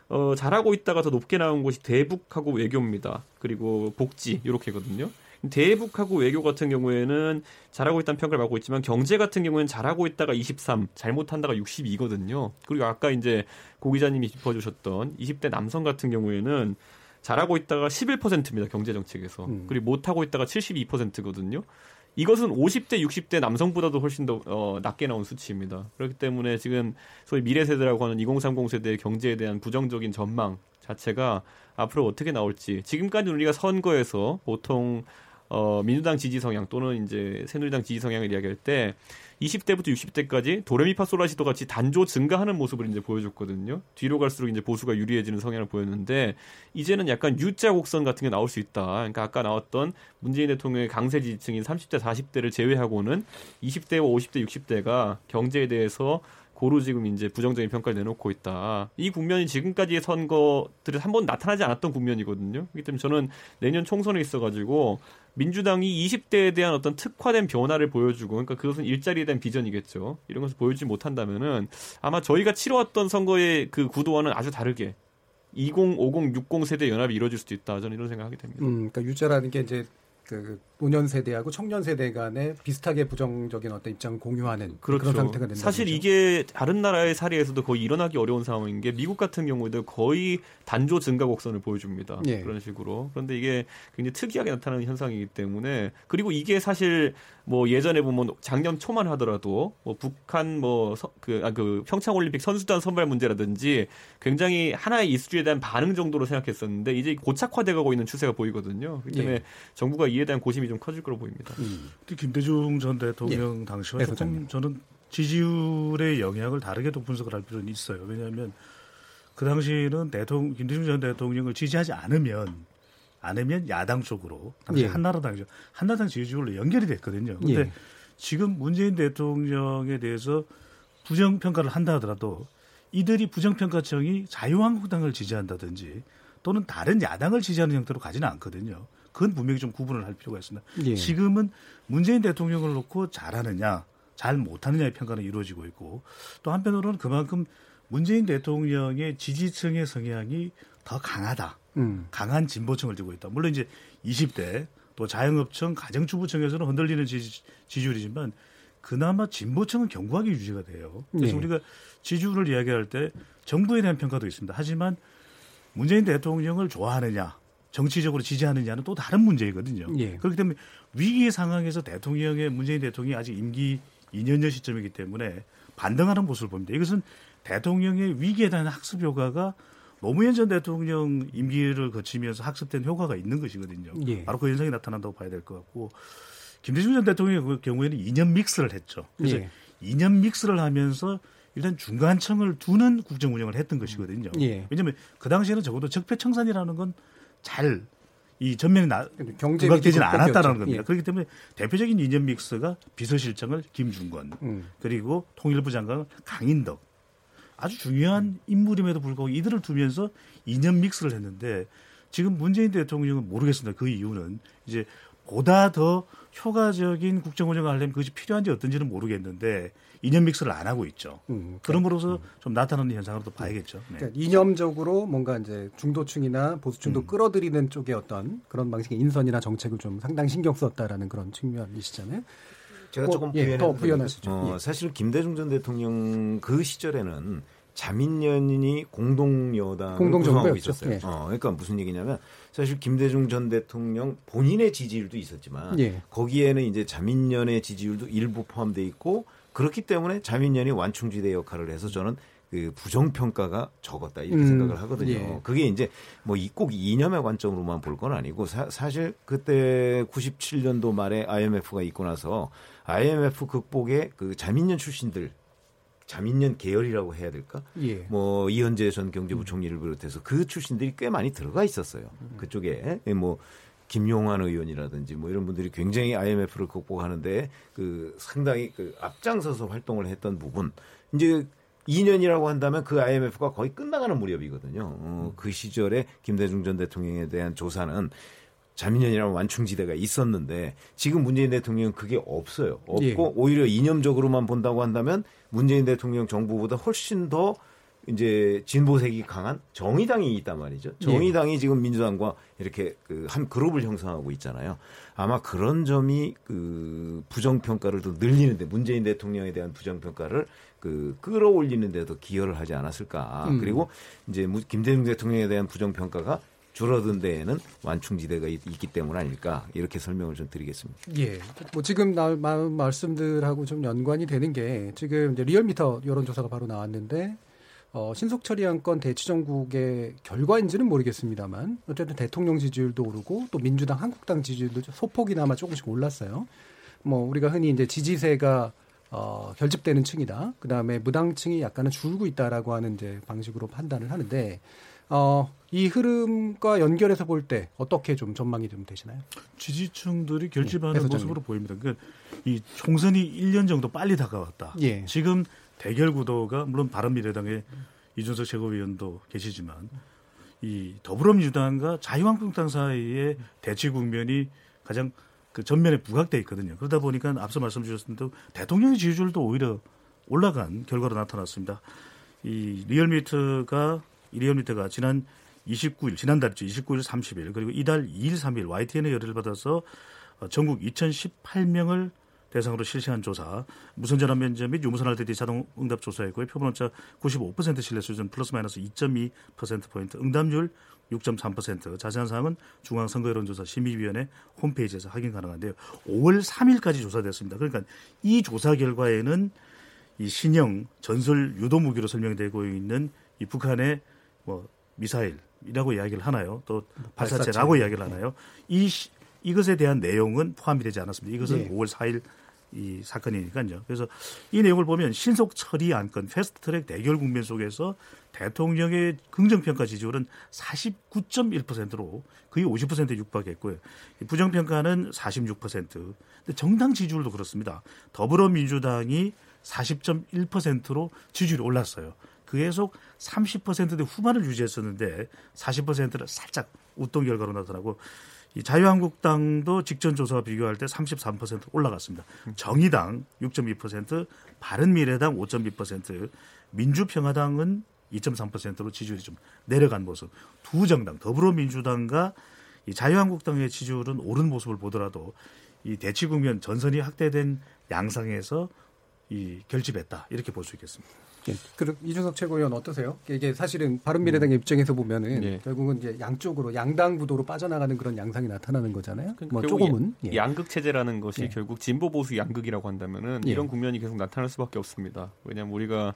어, 잘하고 있다가 더 높게 나온 것이 대북하고 외교입니다. 그리고 복지 이렇게거든요. 대북하고 외교 같은 경우에는 잘하고 있다는 평가를 받고 있지만 경제 같은 경우에는 잘하고 있다가 이십삼, 잘못한다가 육십이거든요. 그리고 아까 이제 고 기자님이 짚어주셨던 이십 대 남성 같은 경우에는 잘하고 있다가 십일 퍼센트입니다. 경제정책에서. 음. 그리고 못하고 있다가 칠십이 퍼센트거든요. 이것은 오십 대, 육십 대 남성보다도 훨씬 더 어, 낮게 나온 수치입니다. 그렇기 때문에 지금 소위 미래세대라고 하는 이공삼공 세대의 경제에 대한 부정적인 전망 자체가 앞으로 어떻게 나올지. 지금까지 우리가 선거에서 보통 어, 민주당 지지 성향 또는 이제 새누리당 지지 성향을 이야기할 때 이십 대부터 육십 대까지 도레미파솔라시도 같이 단조 증가하는 모습을 이제 보여줬거든요. 뒤로 갈수록 이제 보수가 유리해지는 성향을 보였는데 이제는 약간 U자 곡선 같은 게 나올 수 있다. 그러니까 아까 나왔던 문재인 대통령의 강세 지지층인 삼십 대, 사십 대를 제외하고는 이십 대와 오십 대, 육십 대가 경제에 대해서 고루 지금 이제 부정적인 평가를 내놓고 있다. 이 국면이 지금까지의 선거들에 한 번 나타나지 않았던 국면이거든요. 그렇기 때문에 저는 내년 총선에 있어가지고 민주당이 이십 대에 대한 어떤 특화된 변화를 보여주고, 그러니까 그것은 일자리에 대한 비전이겠죠. 이런 것을 보여주지 못한다면은 아마 저희가 치러왔던 선거의 그 구도와는 아주 다르게 이십, 오십, 육십 세대 연합이 이루어질 수도 있다. 저는 이런 생각하게 됩니다. 음, 그러니까 유자라는 게 이제 그 노년 세대하고 청년 세대 간에 비슷하게 부정적인 어떤 입장 공유하는 그렇죠. 그런 상태가 된다. 사실 거죠. 이게 다른 나라의 사례에서도 거의 일어나기 어려운 상황인 게 미국 같은 경우에도 거의 단조 증가 곡선을 보여줍니다. 예. 그런 식으로. 그런데 이게 굉장히 특이하게 나타나는 현상이기 때문에, 그리고 이게 사실 뭐 예전에 보면 작년 초만 하더라도 뭐 북한 뭐 그 아 그 평창 올림픽 선수단 선발 문제라든지 굉장히 하나의 이슈에 대한 반응 정도로 생각했었는데 이제 고착화되고 있는 추세가 보이거든요. 그렇기 때문에 예. 정부가 이에 대한 고심이 좀 커질 거로 보입니다. 음. 김대중 전 대통령 예. 당시와 조금 저는 지지율의 영향을 다르게도 분석을 할 필요는 있어요. 왜냐하면 그 당시는 대통령 김대중 전 대통령을 지지하지 않으면 않으면 야당 쪽으로 당시 예. 한나라당이죠. 한나라당 지지율로 연결이 됐거든요. 그런데 예. 지금 문재인 대통령에 대해서 부정 평가를 한다 하더라도 이들이 부정 평가층이 자유한국당을 지지한다든지 또는 다른 야당을 지지하는 형태로 가지는 않거든요. 그건 분명히 좀 구분을 할 필요가 있습니다. 예. 지금은 문재인 대통령을 놓고 잘하느냐, 잘 못하느냐의 평가는 이루어지고 있고, 또 한편으로는 그만큼 문재인 대통령의 지지층의 성향이 더 강하다. 음. 강한 진보층을 띠고 있다. 물론 이제 이십 대, 또 자영업층, 가정주부층에서는 흔들리는 지지, 지지율이지만 그나마 진보층은 견고하게 유지가 돼요. 그래서 예. 우리가 지지율을 이야기할 때 정부에 대한 평가도 있습니다. 하지만 문재인 대통령을 좋아하느냐, 정치적으로 지지하느냐는 또 다른 문제이거든요. 예. 그렇기 때문에 위기의 상황에서 대통령의 문재인 대통령이 아직 임기 이 년여 시점이기 때문에 반등하는 모습을 봅니다. 이것은 대통령의 위기에 대한 학습 효과가 노무현 전 대통령 임기를 거치면서 학습된 효과가 있는 것이거든요. 예. 바로 그 현상이 나타난다고 봐야 될 것 같고, 김대중 전 대통령의 경우에는 이 년 믹스를 했죠. 그래서 예. 이 년 믹스를 하면서 일단 중간층을 두는 국정 운영을 했던 것이거든요. 예. 왜냐하면 그 당시에는 적어도 적폐청산이라는 건 잘 이 전면에 부각되지는 않았다라는 겁니다. 예. 그렇기 때문에 대표적인 이념 믹스가 비서실장을 김중건, 음. 그리고 통일부 장관을 강인덕, 아주 중요한 음. 인물임에도 불구하고 이들을 두면서 이념 믹스를 했는데, 지금 문재인 대통령은 모르겠습니다. 그 이유는 이제 보다 더 효과적인 국정운영을 하려면 그것이 필요한지 어떤지는 모르겠는데 이념 믹스를 안 하고 있죠. 음, 그러니까. 그럼으로서 좀 나타나는 현상으로 또 봐야겠죠. 네. 그러니까 이념적으로 뭔가 이제 중도층이나 보수층도 음. 끌어들이는 쪽의 어떤 그런 방식의 인선이나 정책을 좀 상당히 신경 썼다라는 그런 측면이시잖아요. 제가 뭐, 조금 예, 부연하시죠. 어, 예. 사실은 김대중 전 대통령 그 시절에는 자민련인이 공동여당을 구성하고 있었어요. 예. 어, 그러니까 무슨 얘기냐면 사실 김대중 전 대통령 본인의 지지율도 있었지만 예. 거기에는 이제 자민련의 지지율도 일부 포함되어 있고, 그렇기 때문에 자민련이 완충지대 역할을 해서 저는 그 부정평가가 적었다 이렇게 음, 생각을 하거든요. 예. 그게 이제 뭐 꼭 이념의 관점으로만 볼 건 아니고 사, 사실 그때 구십칠 년도 말에 아이엠에프가 있고 나서 아이엠에프 극복의 그 자민련 출신들 자민련 계열이라고 해야 될까? 예. 뭐 이현재 전 경제부총리를 비롯해서 그 출신들이 꽤 많이 들어가 있었어요. 음. 그쪽에 뭐 김용환 의원이라든지 뭐 이런 분들이 굉장히 아이엠에프를 극복하는데 그 상당히 그 앞장서서 활동을 했던 부분 이제 이 년이라고 한다면 그 아이엠에프가 거의 끝나가는 무렵이거든요. 어, 그 시절에 김대중 전 대통령에 대한 조사는 자민련이라는 완충지대가 있었는데 지금 문재인 대통령은 그게 없어요. 없고 예. 오히려 이념적으로만 본다고 한다면 문재인 대통령 정부보다 훨씬 더 이제 진보색이 강한 정의당이 있단 말이죠. 정의당이 지금 민주당과 이렇게 그 한 그룹을 형성하고 있잖아요. 아마 그런 점이 그 부정평가를 더 늘리는데 문재인 대통령에 대한 부정평가를 그 끌어올리는 데도 기여를 하지 않았을까. 음. 그리고 이제 김대중 대통령에 대한 부정평가가 줄어든 데에는 완충지대가 있기 때문 아닐까 이렇게 설명을 좀 드리겠습니다. 예, 뭐 지금 나, 마, 말씀들하고 좀 연관이 되는 게 지금 이제 리얼미터 여론조사가 바로 나왔는데 어, 신속처리 안건 대치정국의 결과인지는 모르겠습니다만 어쨌든 대통령 지지율도 오르고 또 민주당, 한국당 지지율도 소폭이나마 조금씩 올랐어요. 뭐 우리가 흔히 이제 지지세가 어, 결집되는 층이다. 그 다음에 무당층이 약간은 줄고 있다라고 하는 이제 방식으로 판단을 하는데. 어, 이 흐름과 연결해서 볼 때 어떻게 좀 전망이 좀 되시나요? 지지층들이 결집하는 예, 모습으로 보입니다. 그러니까 이 총선이 일 년 정도 빨리 다가왔다. 예. 지금 대결 구도가 물론 바른미래당의 이준석 최고위원도 계시지만 이 더불어민주당과 자유한국당 사이의 대치 국면이 가장 그 전면에 부각돼 있거든요. 그러다 보니까 앞서 말씀 주셨던 대로 대통령의 지지율도 오히려 올라간 결과로 나타났습니다. 이 리얼미터가 리얼미터가 지난 이십구 일, 지난달이죠. 이십구 일, 삼십 일, 그리고 이달 이 일, 삼 일 와이티엔의 열의를 받아서 전국 이천십팔 명을 대상으로 실시한 조사, 무선전화 면접 및 유무선화 대디 자동 응답 조사했고요. 표본오차 구십오 퍼센트 신뢰 수준 플러스 마이너스 이 점 이 퍼센트포인트, 응답률 육 점 삼 퍼센트. 자세한 사항은 중앙선거여론조사 심의위원회 홈페이지에서 확인 가능한데요. 오월 삼 일까지 조사됐습니다. 그러니까 이 조사 결과에는 이 신형 전술 유도 무기로 설명되고 있는 이 북한의 뭐 미사일이라고 이야기를 하나요? 또 발사체라고 발사체. 이야기를 하나요? 이 이것에 대한 내용은 포함이 되지 않았습니다. 이것은 네. 오월 사 일 이 사건이니까요. 그래서 이 내용을 보면 신속 처리 안건 패스트트랙 대결 국면 속에서 대통령의 긍정평가 지지율은 사십구 점 일 퍼센트로 거의 오십 퍼센트에 육박했고요. 부정평가는 사십육 퍼센트. 근데 정당 지지율도 그렇습니다. 더불어민주당이 사십 점 일 퍼센트로 지지율이 올랐어요. 그 계속 삼십 퍼센트대 후반을 유지했었는데 사십 퍼센트를 살짝 웃돈 결과로 나타나고 이 자유한국당도 직전 조사와 비교할 때 삼십삼 퍼센트 올라갔습니다. 정의당 육 점 이 퍼센트, 바른미래당 오 점 이 퍼센트, 민주평화당은 이 점 삼 퍼센트로 지지율이 좀 내려간 모습. 두 정당 더불어민주당과 이 자유한국당의 지지율은 오른 모습을 보더라도 이 대치 국면 전선이 확대된 양상에서 이 결집했다 이렇게 볼 수 있겠습니다. 예. 그럼 이준석 최고위원 어떠세요? 이게 사실은 바른미래당의 음. 입장에서 보면은 예. 결국은 이제 양쪽으로 양당 구도로 빠져나가는 그런 양상이 나타나는 거잖아요. 그러니까 뭐 조금은 예. 양극 체제라는 것이 예. 결국 진보 보수 양극이라고 한다면은 예. 이런 국면이 계속 나타날 수밖에 없습니다. 왜냐하면 우리가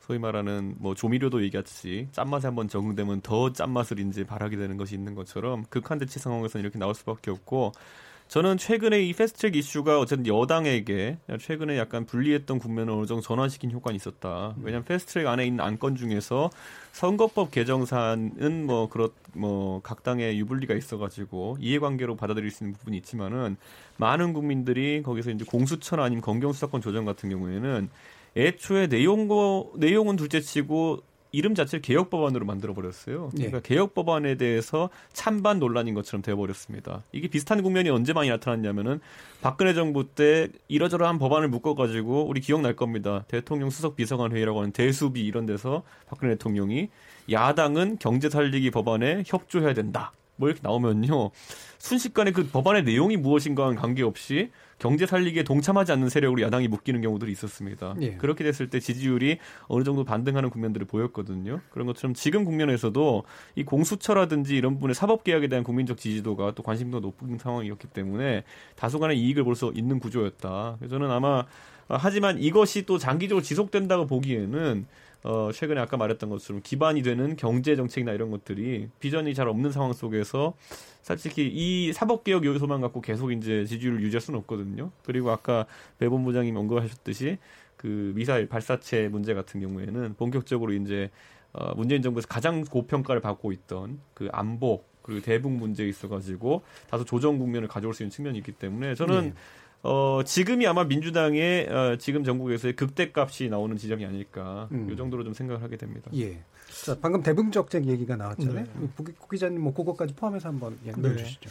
소위 말하는 뭐 조미료도 얘기했듯이 짠맛에 한번 적응되면 더 짠맛을 이제 바라게 되는 것이 있는 것처럼 극한 대치 상황에서는 이렇게 나올 수밖에 없고. 저는 최근에 이 패스트트랙 이슈가 어쨌든 여당에게 최근에 약간 불리했던 국면을 어느 정도 전환시킨 효과는 있었다. 왜냐하면 패스트트랙 안에 있는 안건 중에서 선거법 개정사는 뭐 그렇 뭐 각 당의 유불리가 있어가지고 이해관계로 받아들일 수 있는 부분이 있지만은 많은 국민들이 거기서 이제 공수처나 아니면 검경수사권 조정 같은 경우에는 애초에 내용과 내용은 둘째치고. 이름 자체를 개혁법안으로 만들어버렸어요. 그러니까 예. 개혁법안에 대해서 찬반 논란인 것처럼 되어버렸습니다. 이게 비슷한 국면이 언제 많이 나타났냐면은 박근혜 정부 때 이러저러한 법안을 묶어가지고 우리 기억날 겁니다. 대통령 수석 비서관 회의라고 하는 대수비 이런 데서 박근혜 대통령이 야당은 경제 살리기 법안에 협조해야 된다. 뭐 이렇게 나오면요. 순식간에 그 법안의 내용이 무엇인가와는 관계없이 경제 살리기에 동참하지 않는 세력으로 야당이 묶이는 경우들이 있었습니다. 예. 그렇게 됐을 때 지지율이 어느 정도 반등하는 국면들을 보였거든요. 그런 것처럼 지금 국면에서도 이 공수처라든지 이런 부분의 사법개혁에 대한 국민적 지지도가 또 관심도 높은 상황이었기 때문에 다소간의 이익을 볼 수 있는 구조였다. 저는 아마 하지만 이것이 또 장기적으로 지속된다고 보기에는 어, 최근에 아까 말했던 것처럼 기반이 되는 경제 정책이나 이런 것들이 비전이 잘 없는 상황 속에서 솔직히 이 사법개혁 요소만 갖고 계속 이제 지지율을 유지할 수는 없거든요. 그리고 아까 배 본부장님 언급하셨듯이 그 미사일 발사체 문제 같은 경우에는 본격적으로 이제 어, 문재인 정부에서 가장 고평가를 받고 있던 그 안보 그리고 대북 문제에 있어가지고 다소 조정 국면을 가져올 수 있는 측면이 있기 때문에 저는. 네. 어 지금이 아마 민주당의 어, 지금 전국에서의 극대값이 나오는 지점이 아닐까 음. 이 정도로 좀 생각을 하게 됩니다. 예. 자, 방금 대북 정책 얘기가 나왔잖아요. 네. 고 기자님 뭐 그것까지 포함해서 한번 얘기해 주시죠. 네.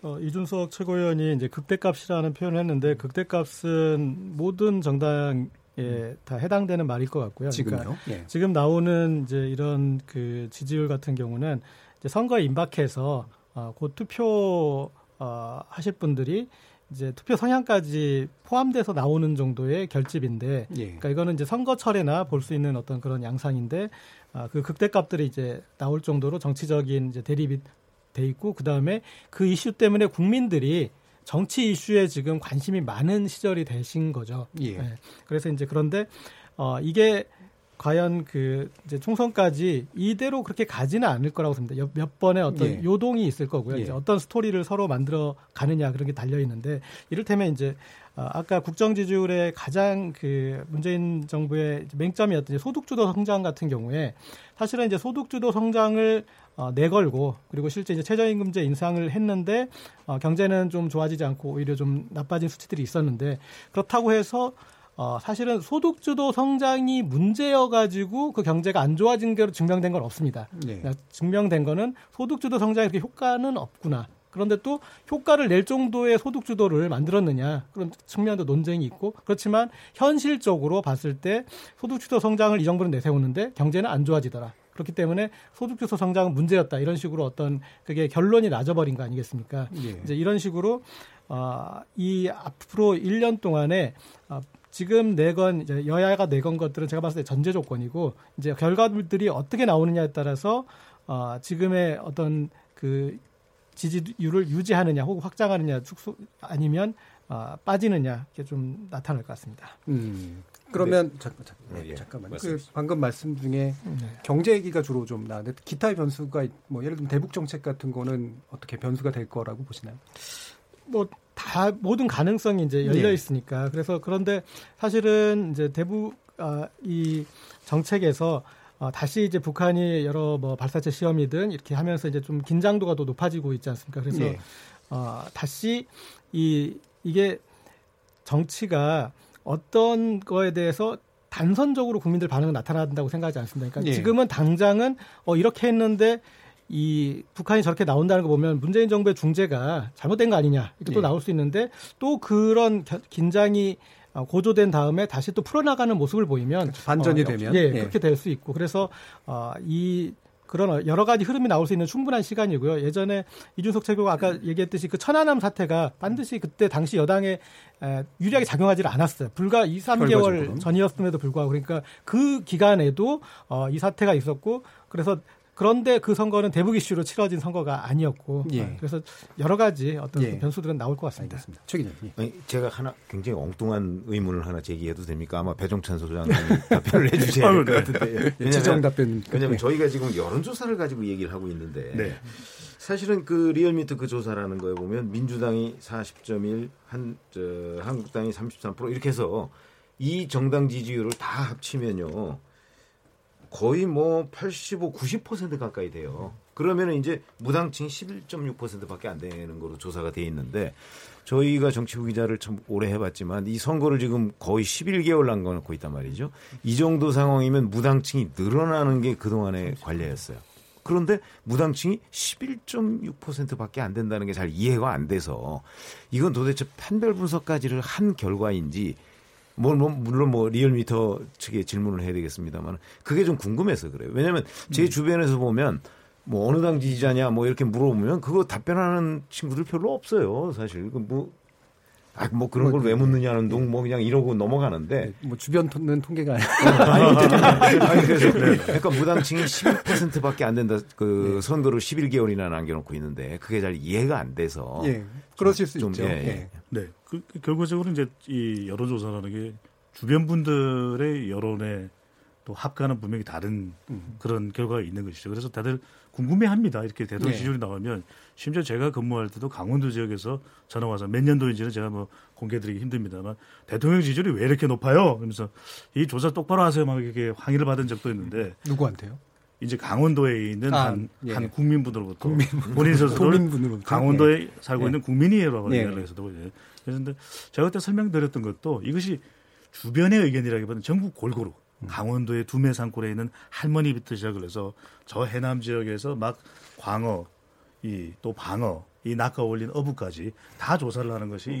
어, 이준석 최고위원이 이제 극대값이라는 표현을 했는데 극대값은 모든 정당에 음. 다 해당되는 말일 것 같고요. 지금요? 그러니까 예. 지금 나오는 이제 이런 그 지지율 같은 경우는 이제 선거에 임박해서 어, 곧 투표 어, 하실 분들이 이제 투표 성향까지 포함돼서 나오는 정도의 결집인데, 예. 그러니까 이거는 이제 선거철에나 볼 수 있는 어떤 그런 양상인데, 아, 그 극대값들이 이제 나올 정도로 정치적인 이제 대립이 돼 있고, 그 다음에 그 이슈 때문에 국민들이 정치 이슈에 지금 관심이 많은 시절이 되신 거죠. 예. 네. 그래서 이제 그런데 어, 이게 과연 그 이제 총선까지 이대로 그렇게 가지는 않을 거라고 봅니다. 몇 번의 어떤 예. 요동이 있을 거고요. 예. 이제 어떤 스토리를 서로 만들어 가느냐 그런 게 달려 있는데 이를테면 이제 아까 국정 지지율의 가장 그 문재인 정부의 맹점이었던 소득주도 성장 같은 경우에 사실은 이제 소득주도 성장을 어, 내걸고 그리고 실제 이제 최저임금제 인상을 했는데 어, 경제는 좀 좋아지지 않고 오히려 좀 나빠진 수치들이 있었는데 그렇다고 해서 어, 사실은 소득주도 성장이 문제여가지고 그 경제가 안 좋아진 게 증명된 건 없습니다. 네. 증명된 거는 소득주도 성장에 그렇게 효과는 없구나. 그런데 또 효과를 낼 정도의 소득주도를 만들었느냐. 그런 측면도 논쟁이 있고 그렇지만 현실적으로 봤을 때 소득주도 성장을 이 정부는 내세우는데 경제는 안 좋아지더라. 그렇기 때문에 소득주도 성장은 문제였다. 이런 식으로 어떤 그게 결론이 나져버린 거 아니겠습니까? 네. 이제 이런 식으로 어, 이 앞으로 일 년 동안에 어, 지금 내건 여야가 내건 것들은 제가 봤을 때 전제 조건이고 이제 결과물들이 어떻게 나오느냐에 따라서 어, 지금의 어떤 그 지지율을 유지하느냐 혹은 확장하느냐 축소 아니면 어, 빠지느냐 이게 좀 나타날 것 같습니다. 음. 그러면 네. 잠깐 잠깐 네, 예. 잠깐만요. 그 방금 말씀 중에 네. 경제 얘기가 주로 좀 나는데 기타의 변수가 뭐 예를 들면 대북 정책 같은 거는 어떻게 변수가 될 거라고 보시나요? 뭐 다 모든 가능성이 이제 열려 있으니까 네. 그래서 그런데 사실은 이제 대북 아, 이 정책에서 어, 다시 이제 북한이 여러 뭐 발사체 시험이든 이렇게 하면서 이제 좀 긴장도가 더 높아지고 있지 않습니까? 그래서 네. 어, 다시 이 이게 정치가 어떤 거에 대해서 단선적으로 국민들 반응이 나타난다고 생각하지 않습니다. 그러니까 네. 지금은 당장은 어, 이렇게 했는데. 이 북한이 저렇게 나온다는 거 보면 문재인 정부의 중재가 잘못된 거 아니냐 이렇게 또 예. 나올 수 있는데 또 그런 겨, 긴장이 고조된 다음에 다시 또 풀어나가는 모습을 보이면 그렇죠. 반전이 어, 되면 예, 예. 그렇게 될 수 있고 그래서 어, 이 그런 여러 가지 흐름이 나올 수 있는 충분한 시간이고요. 예전에 이준석 최고가 아까 얘기했듯이 그 천안함 사태가 반드시 그때 당시 여당에 유리하게 작용하지 않았어요. 불과 이, 삼 개월 전이었음에도 불구하고 그러니까 그 기간에도 어, 이 사태가 있었고 그래서 그런데 그 선거는 대북 이슈로 치러진 선거가 아니었고 예. 그래서 여러 가지 어떤 예. 변수들은 나올 것 같습니다. 최 기자님. 예. 제가 하나 굉장히 엉뚱한 의문을 하나 제기해도 됩니까? 아마 배종찬 소장님 답변을 해주셔야 될 것 같은데. 예. 지정 답변. 왜냐하면 예. 저희가 지금 여론조사를 가지고 얘기를 하고 있는데 네. 사실은 그 리얼미터 그 조사라는 거에 보면 민주당이 사십 점 일, 한, 저, 한국당이 삼십삼 퍼센트 이렇게 해서 이 정당 지지율을 다 합치면요. 거의 뭐 팔십오, 구십 퍼센트 가까이 돼요. 그러면 이제 무당층이 십일 점 육 퍼센트밖에 안 되는 거로 조사가 돼 있는데 저희가 정치부 기자를 참 오래 해봤지만 이 선거를 지금 거의 십일 개월 남겨놓고 있단 말이죠. 이 정도 상황이면 무당층이 늘어나는 게 그동안의 관례였어요. 그런데 무당층이 십일 점 육 퍼센트밖에 안 된다는 게 잘 이해가 안 돼서 이건 도대체 판별 분석까지를 한 결과인지 뭐, 뭐, 물론 뭐 리얼미터 측에 질문을 해야 되겠습니다만 그게 좀 궁금해서 그래요. 왜냐하면 제 네. 주변에서 보면 뭐 어느 당 지지자냐 뭐 이렇게 물어보면 그거 답변하는 친구들 별로 없어요. 사실 그 뭐 아, 뭐 그런 뭐, 걸왜 묻느냐는 둥 뭐 그냥 이러고 넘어가는데 뭐 주변 통는 통계가 아니, 아니 그래서 그러니까 무당층이 십일 퍼센트밖에 안 된다. 그 네. 선거를 십일 개월이나 남겨놓고 있는데 그게 잘 이해가 안 돼서 예, 그러실 수 좀, 있죠. 예, 예. 네, 그, 결과적으로 이제 이 여론조사라는 게 주변 분들의 여론에 또 합과는 분명히 다른 음. 그런 결과가 있는 것이죠. 그래서 다들 궁금해합니다. 이렇게 대선 지지율이 네. 나오면 심지어 제가 근무할 때도 강원도 지역에서 전화 와서 몇 년도인지는 제가 뭐 공개드리기 힘듭니다만 대통령 지지율이 왜 이렇게 높아요? 그러면서 이 조사 똑바로 하세요. 막 이렇게 항의를 받은 적도 있는데 누구한테요? 이제 강원도에 있는 아, 한, 예. 한 국민분으로부터 국민, 본인 스스로 강원도에 예. 살고 예. 있는 국민이라고 예. 해서도 예. 그런데 제가 그때 설명드렸던 것도 이것이 주변의 의견이라기보다는 전국 골고루. 강원도의 두메산골에 있는 할머니부터 시작을 해서 저 해남 지역에서 막 광어, 이 또 방어, 이 낚아 올린 어부까지 다 조사를 하는 것이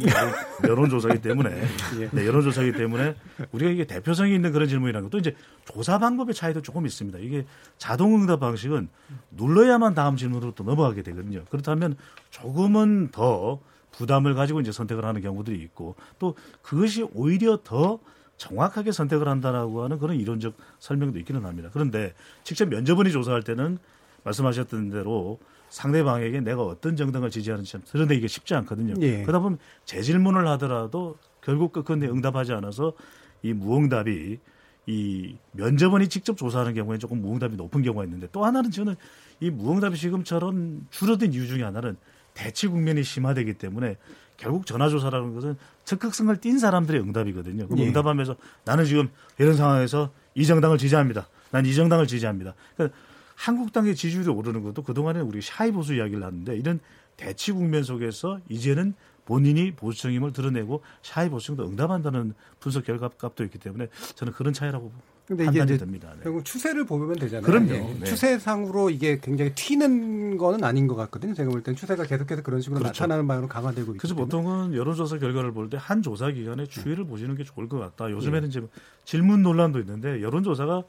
여론조사이기 때문에 네, 여론조사이기 때문에 우리가 이게 대표성이 있는 그런 질문이라는 것도 이제 조사 방법의 차이도 조금 있습니다. 이게 자동응답 방식은 눌러야만 다음 질문으로 또 넘어가게 되거든요. 그렇다면 조금은 더 부담을 가지고 이제 선택을 하는 경우들이 있고 또 그것이 오히려 더 정확하게 선택을 한다라고 하는 그런 이론적 설명도 있기는 합니다. 그런데 직접 면접원이 조사할 때는 말씀하셨던 대로 상대방에게 내가 어떤 정당을 지지하는지 드러내기가 쉽지 않거든요. 예. 그러다 보면 재질문을 하더라도 결국 끝끝내 응답하지 않아서 이 무응답이 이 면접원이 직접 조사하는 경우에 조금 무응답이 높은 경우가 있는데 또 하나는 저는 이 무응답이 지금처럼 줄어든 이유 중에 하나는 대치 국면이 심화되기 때문에 결국 전화조사라는 것은 적극성을 띈 사람들의 응답이거든요. 그럼 예. 응답하면서 나는 지금 이런 상황에서 이 정당을 지지합니다. 난 이 정당을 지지합니다. 그러니까 한국당의 지지율이 오르는 것도 그동안에 우리 샤이 보수 이야기를 하는데 이런 대치 국면 속에서 이제는 본인이 보수층임을 드러내고 샤이 보수층도 응답한다는 분석 결과값도 있기 때문에 저는 그런 차이라고 판단이 됩니다. 네. 결국 추세를 보면 되잖아요. 그럼요. 예. 네. 추세상으로 이게 굉장히 튀는 거는 아닌 것 같거든요. 제가 볼 때는 추세가 계속해서 그런 식으로 그렇죠. 나타나는 방향으로 강화되고 있거든요. 그래서 보통은 여론조사 결과를 볼 때 한 조사 기간에 추이를 네. 보시는 게 좋을 것 같다. 요즘에는 네. 이제 질문 논란도 있는데 여론조사가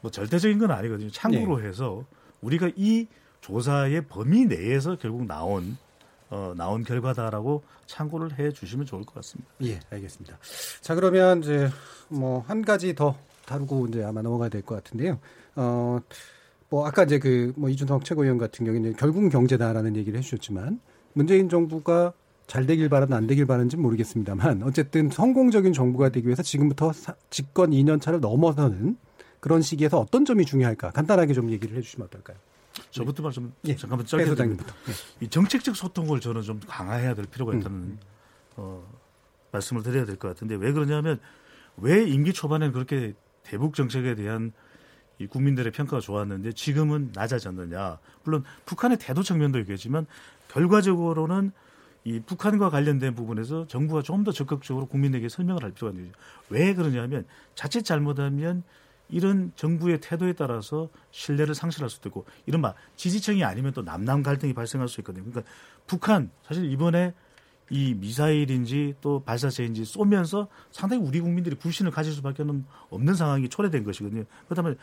뭐 절대적인 건 아니거든요. 참고로 네. 해서 우리가 이 조사의 범위 내에서 결국 나온 어, 나온 결과다라고 참고를 해 주시면 좋을 것 같습니다. 예, 알겠습니다. 자, 그러면 이제 뭐 한 가지 더 다루고 이제 아마 넘어가야 될 것 같은데요. 어, 뭐 아까 이제 그 뭐 이준석 최고위원 같은 경우에는 결국은 경제다라는 얘기를 해주셨지만 문재인 정부가 잘 되길 바라든 안 되길 바라는지는 모르겠습니다만 어쨌든 성공적인 정부가 되기 위해서 지금부터 사, 집권 이 년 차를 넘어서는 그런 시기에서 어떤 점이 중요할까 간단하게 좀 얘기를 해주시면 어떨까요? 저부터 말씀 예, 잠깐만 짧게 드립니다. 이 정책적 소통을 저는 좀 강화해야 될 필요가 있다는 음. 어, 말씀을 드려야 될 것 같은데 왜 그러냐면 왜 임기 초반에는 그렇게 대북 정책에 대한 이 국민들의 평가가 좋았는데 지금은 낮아졌느냐. 물론 북한의 태도 측면도 있겠지만 결과적으로는 이 북한과 관련된 부분에서 정부가 좀 더 적극적으로 국민에게 설명을 할 필요가 있죠. 왜 그러냐면 자칫 잘못하면 이런 정부의 태도에 따라서 신뢰를 상실할 수도 있고 이른바 지지층이 아니면 또 남남 갈등이 발생할 수 있거든요. 그러니까 북한 사실 이번에 이 미사일인지 또 발사체인지 쏘면서 상당히 우리 국민들이 불신을 가질 수밖에 없는 상황이 초래된 것이거든요. 그렇다면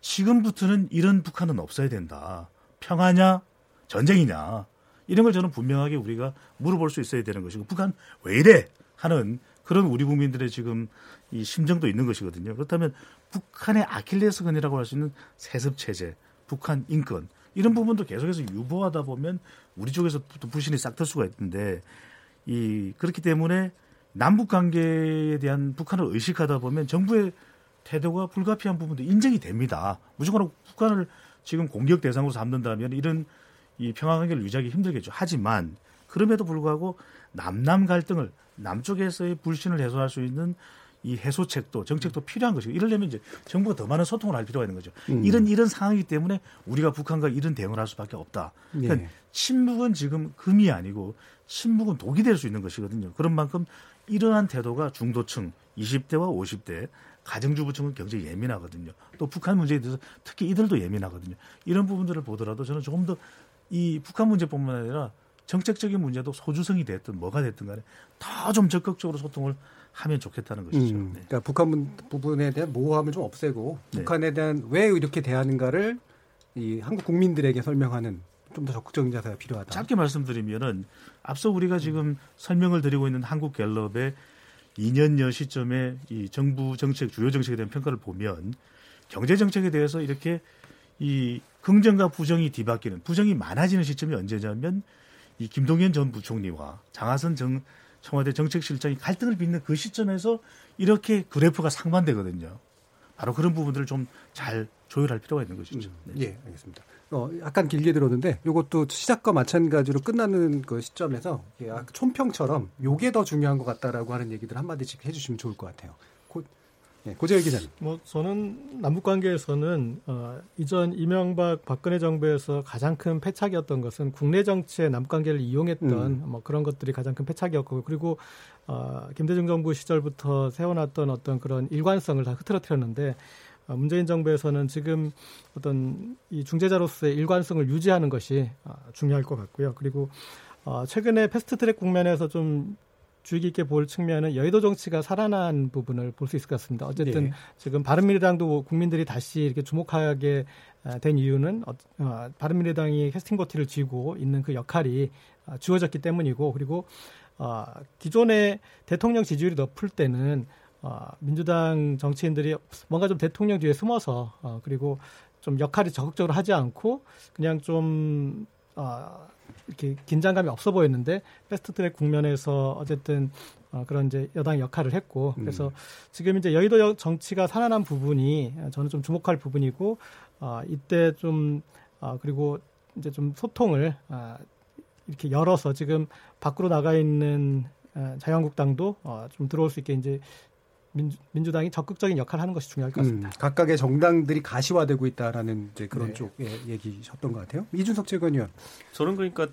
지금부터는 이런 북한은 없어야 된다. 평화냐 전쟁이냐 이런 걸 저는 분명하게 우리가 물어볼 수 있어야 되는 것이고 북한 왜 이래 하는 그런 우리 국민들의 지금 이 심정도 있는 것이거든요. 그렇다면 북한의 아킬레스건이라고 할 수 있는 세습체제, 북한 인권 이런 부분도 계속해서 유보하다 보면 우리 쪽에서 불신이 싹 들 수가 있는데 이 그렇기 때문에 남북 관계에 대한 북한을 의식하다 보면 정부의 태도가 불가피한 부분도 인정이 됩니다. 무조건 북한을 지금 공격 대상으로 삼는다면 이런 이 평화 관계를 유지하기 힘들겠죠. 하지만 그럼에도 불구하고 남남 갈등을 남쪽에서의 불신을 해소할 수 있는 이 해소책도 정책도 필요한 것이고 이러려면 이제 정부가 더 많은 소통을 할 필요가 있는 거죠. 음. 이런 이런 상황이기 때문에 우리가 북한과 이런 대응을 할 수밖에 없다. 그러니까 네. 침묵은 지금 금이 아니고 침묵은 독이 될 수 있는 것이거든요. 그런 만큼 이러한 태도가 중도층 이십 대와 오십 대 가정주부층은 굉장히 예민하거든요. 또 북한 문제에 대해서 특히 이들도 예민하거든요. 이런 부분들을 보더라도 저는 조금 더 이 북한 문제뿐만 아니라 정책적인 문제도 소주성이 됐든 뭐가 됐든 간에 더 좀 적극적으로 소통을 하면 좋겠다는 것이죠. 음, 그러니까 북한 부분에 대한 모호함을 좀 없애고 네. 북한에 대한 왜 이렇게 대하는가를 이 한국 국민들에게 설명하는 좀 더 적극적인 자세가 필요하다. 짧게 말씀드리면은 앞서 우리가 지금 설명을 드리고 있는 한국갤럽의 이 년여 시점에 이 정부 정책, 주요 정책에 대한 평가를 보면 경제 정책에 대해서 이렇게 이 긍정과 부정이 뒤바뀌는, 부정이 많아지는 시점이 언제냐면 이 김동연 전 부총리와 장하선 정, 청와대 정책실장이 갈등을 빚는 그 시점에서 이렇게 그래프가 상반되거든요. 바로 그런 부분들을 좀 잘 조율할 필요가 있는 것이죠. 음, 네. 예, 알겠습니다. 어, 약간 길게 들었는데 이것도 시작과 마찬가지로 끝나는 그 시점에서 예, 촌평처럼 요게 더 중요한 것 같다라고 하는 얘기들 한마디씩 해주시면 좋을 것 같아요. 고, 예, 고재열 기자님. 뭐 저는 남북관계에서는 어, 이전 이명박 박근혜 정부에서 가장 큰 패착이었던 것은 국내 정치의 남북관계를 이용했던 음. 뭐 그런 것들이 가장 큰 패착이었고 그리고 어, 김대중 정부 시절부터 세워놨던 어떤 그런 일관성을 다 흐트러뜨렸는데 문재인 정부에서는 지금 어떤 이 중재자로서의 일관성을 유지하는 것이 중요할 것 같고요. 그리고 최근에 패스트트랙 국면에서 좀 주의 깊게 볼 측면은 여의도 정치가 살아난 부분을 볼 수 있을 것 같습니다. 어쨌든 예. 지금 바른미래당도 국민들이 다시 이렇게 주목하게 된 이유는 바른미래당이 캐스팅보트를 쥐고 있는 그 역할이 주어졌기 때문이고 그리고 기존의 대통령 지지율이 높을 때는 어, 민주당 정치인들이 뭔가 좀 대통령 뒤에 숨어서 어, 그리고 좀 역할이 적극적으로 하지 않고 그냥 좀 어, 이렇게 긴장감이 없어 보였는데 패스트트랙 국면에서 어쨌든 어, 그런 이제 여당 역할을 했고 그래서 음. 지금 이제 여의도 정치가 살아난 부분이 저는 좀 주목할 부분이고 어, 이때 좀 어, 그리고 이제 좀 소통을 어, 이렇게 열어서 지금 밖으로 나가 있는 어, 자유한국당도 어, 좀 들어올 수 있게 이제. 민주, 민주당이 적극적인 역할을 하는 것이 중요할 것 같습니다. 음, 각각의 정당들이 가시화되고 있다라는 이제 그런 네. 쪽 얘기셨던 것 같아요. 이준석 최고위원. 저는 그러니까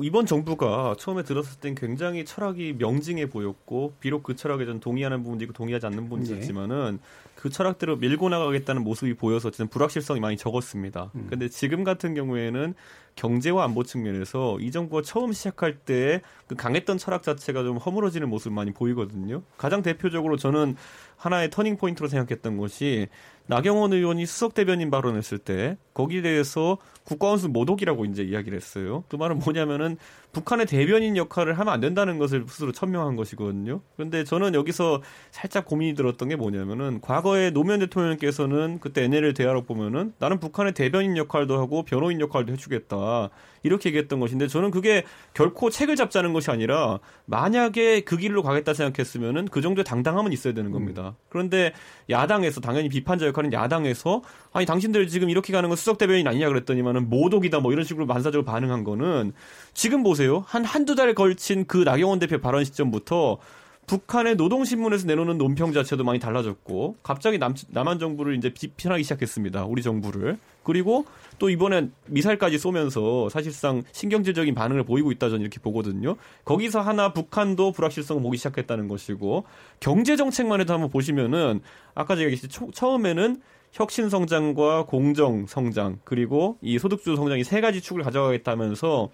이번 정부가 처음에 들었을 땐 굉장히 철학이 명징해 보였고 비록 그 철학에 전 동의하는 부분도 있고 동의하지 않는 부분도 네. 있지만은 그 철학대로 밀고 나가겠다는 모습이 보여서 진짜 불확실성이 많이 적었습니다. 그런데 음. 지금 같은 경우에는 경제와 안보 측면에서 이 정부가 처음 시작할 때 그 강했던 철학 자체가 좀 허물어지는 모습 많이 보이거든요. 가장 대표적으로 저는 하나의 터닝포인트로 생각했던 것이 나경원 의원이 수석대변인 발언했을 때 거기에 대해서 국가원수 모독이라고 이제 이야기를 했어요. 그 말은 뭐냐면은 북한의 대변인 역할을 하면 안 된다는 것을 스스로 천명한 것이거든요. 그런데 저는 여기서 살짝 고민이 들었던 게 뭐냐면은 과거에 노무현 대통령께서는 그때 엔엘을 대화로 보면은 나는 북한의 대변인 역할도 하고 변호인 역할도 해주겠다 이렇게 얘기했던 것인데 저는 그게 결코 책을 잡자는 것이 아니라 만약에 그 길로 가겠다 생각했으면은 그 정도의 당당함은 있어야 되는 겁니다. 그런데 야당에서 당연히 비판자 역할은 야당에서 아니 당신들 지금 이렇게 가는 건 수석 대변인 아니냐 그랬더니만은 모독이다 뭐 이런 식으로 만사적으로 반응한 거는 지금 보세요. 한 한두 달 걸친 그 나경원 대표 발언 시점부터 북한의 노동신문에서 내놓는 논평 자체도 많이 달라졌고 갑자기 남, 남한 정부를 이제 비판하기 시작했습니다. 우리 정부를. 그리고 또 이번에 미사일까지 쏘면서 사실상 신경질적인 반응을 보이고 있다 저는 이렇게 보거든요. 거기서 하나 북한도 불확실성을 보기 시작했다는 것이고 경제 정책만 해도 한번 보시면은 아까 제가 얘기했듯이 초, 처음에는 혁신 성장과 공정 성장 그리고 이 소득주 성장이 세 가지 축을 가져가겠다면서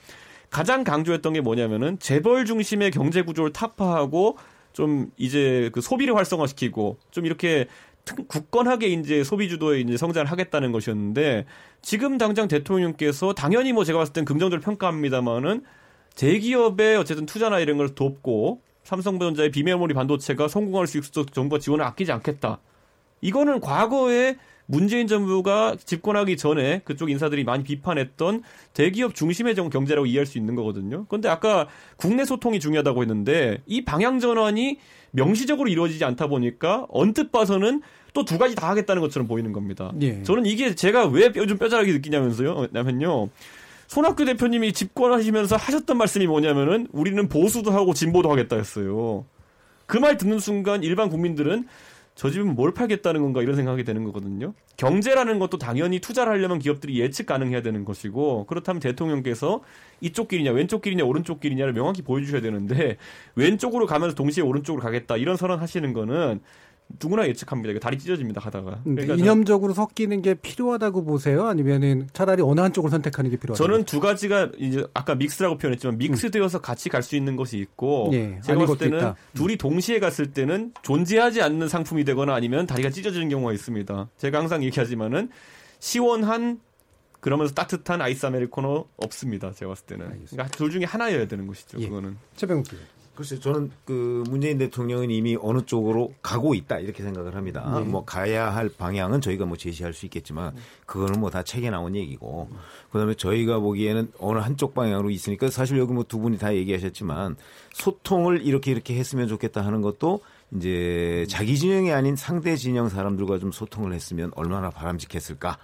가장 강조했던 게 뭐냐면은 재벌 중심의 경제 구조를 타파하고 좀 이제 그 소비를 활성화시키고 좀 이렇게 굳건하게 이제 소비 주도의 이제 성장을 하겠다는 것이었는데 지금 당장 대통령께서 당연히 뭐 제가 봤을 땐 긍정적으로 평가합니다만은 대기업의 어쨌든 투자나 이런 걸 돕고 삼성전자의 비메모리 반도체가 성공할 수 있도록 정부가 지원을 아끼지 않겠다. 이거는 과거에 문재인 정부가 집권하기 전에 그쪽 인사들이 많이 비판했던 대기업 중심의 경제라고 이해할 수 있는 거거든요. 그런데 아까 국내 소통이 중요하다고 했는데 이 방향 전환이 명시적으로 이루어지지 않다 보니까 언뜻 봐서는 또 두 가지 다 하겠다는 것처럼 보이는 겁니다. 예. 저는 이게 제가 왜 요즘 뼈저리게 느끼냐면서요. 왜냐면요. 손학규 대표님이 집권하시면서 하셨던 말씀이 뭐냐면은 우리는 보수도 하고 진보도 하겠다 했어요. 그 말 듣는 순간 일반 국민들은 저 집은 뭘 팔겠다는 건가 이런 생각이 되는 거거든요. 경제라는 것도 당연히 투자를 하려면 기업들이 예측 가능해야 되는 것이고 그렇다면 대통령께서 이쪽 길이냐 왼쪽 길이냐 오른쪽 길이냐를 명확히 보여주셔야 되는데 왼쪽으로 가면서 동시에 오른쪽으로 가겠다 이런 선언하시는 거는 누구나 예측합니다. 다리 찢어집니다. 하다가. 그러니까 이념적으로 섞이는 게 필요하다고 보세요? 아니면은 차라리 어느 한쪽을 선택하는 게 필요하다? 저는 두 가지가 이제 아까 믹스라고 표현했지만 믹스되어서 음. 같이 갈 수 있는 것이 있고 예, 제가 봤을 때는 있다. 둘이 동시에 갔을 때는 존재하지 않는 상품이 되거나 아니면 다리가 찢어지는 경우가 있습니다. 제가 항상 얘기하지만은 시원한 그러면서 따뜻한 아이스 아메리카노 없습니다. 제가 봤을 때는. 알겠습니다. 그러니까 둘 중에 하나여야 되는 것이죠. 예. 그거는. 최병욱 교수. 글쎄, 저는 그 문재인 대통령은 이미 어느 쪽으로 가고 있다 이렇게 생각을 합니다. 네. 뭐 가야 할 방향은 저희가 뭐 제시할 수 있겠지만 그거는 뭐 다 책에 나온 얘기고, 그다음에 저희가 보기에는 어느 한쪽 방향으로 있으니까 사실 여기 뭐 두 분이 다 얘기하셨지만 소통을 이렇게 이렇게 했으면 좋겠다 하는 것도 이제 자기 진영이 아닌 상대 진영 사람들과 좀 소통을 했으면 얼마나 바람직했을까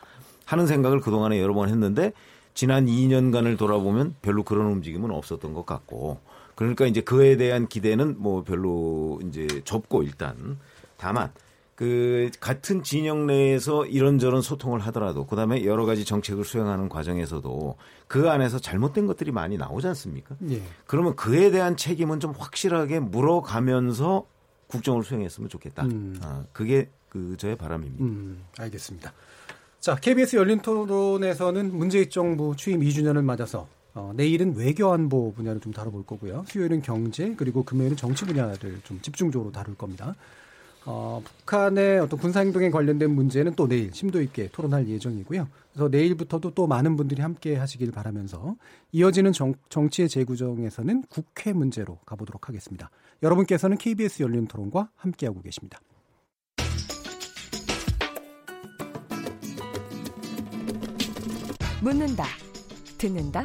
하는 생각을 그동안에 여러 번 했는데 지난 이 년간을 돌아보면 별로 그런 움직임은 없었던 것 같고. 그러니까 이제 그에 대한 기대는 뭐 별로 이제 접고 일단 다만 그 같은 진영 내에서 이런저런 소통을 하더라도 그다음에 여러 가지 정책을 수행하는 과정에서도 그 안에서 잘못된 것들이 많이 나오지 않습니까? 예. 그러면 그에 대한 책임은 좀 확실하게 물어가면서 국정을 수행했으면 좋겠다. 음. 아, 그게 그 저의 바람입니다. 음, 알겠습니다. 자, 케이비에스 열린토론에서는 문재인 정부 취임 이 주년을 맞아서 어, 내일은 외교안보 분야를 좀 다뤄볼 거고요. 수요일은 경제, 그리고 금요일은 정치 분야를 좀 집중적으로 다룰 겁니다. 어, 북한의 어떤 군사행동에 관련된 문제는 또 내일 심도 있게 토론할 예정이고요. 그래서 내일부터도 또 많은 분들이 함께 하시길 바라면서 이어지는 정, 정치의 재구정에서는 국회 문제로 가보도록 하겠습니다. 여러분께서는 케이비에스 열린 토론과 함께하고 계십니다. 묻는다, 듣는다,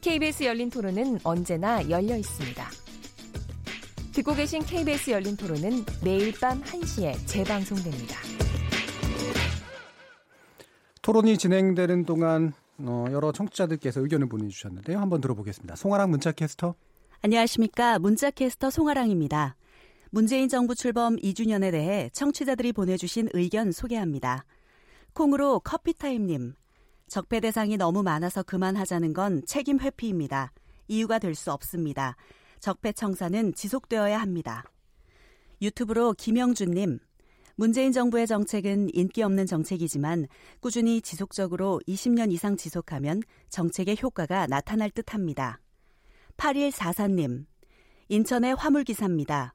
케이비에스 열린토론은 언제나 열려 있습니다. 듣고 계신 케이비에스 열린토론은 매일 밤 한 시에 재방송됩니다. 토론이 진행되는 동안 여러 청취자들께서 의견을 보내주셨는데요. 한번 들어보겠습니다. 송아랑 문자캐스터. 안녕하십니까. 문자캐스터 송아랑입니다. 문재인 정부 출범 이 주년에 대해 청취자들이 보내주신 의견 소개합니다. 콩으로 커피타임님. 적폐 대상이 너무 많아서 그만하자는 건 책임 회피입니다. 이유가 될 수 없습니다. 적폐 청산은 지속되어야 합니다. 유튜브로 김영준님. 문재인 정부의 정책은 인기 없는 정책이지만 꾸준히 지속적으로 이십 년 이상 지속하면 정책의 효과가 나타날 듯합니다. 팔일사사님. 인천의 화물기사입니다.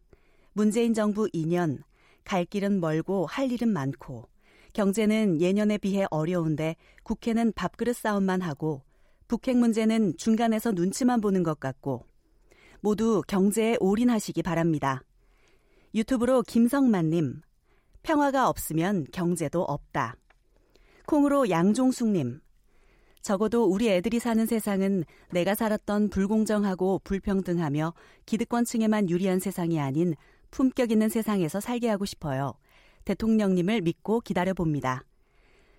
문재인 정부 이 년. 갈 길은 멀고 할 일은 많고. 경제는 예년에 비해 어려운데 국회는 밥그릇 싸움만 하고 북핵 문제는 중간에서 눈치만 보는 것 같고 모두 경제에 올인하시기 바랍니다. 유튜브로 김성만님. 평화가 없으면 경제도 없다. 콩으로 양종숙님. 적어도 우리 애들이 사는 세상은 내가 살았던 불공정하고 불평등하며 기득권층에만 유리한 세상이 아닌 품격 있는 세상에서 살게 하고 싶어요. 대통령님을 믿고 기다려봅니다.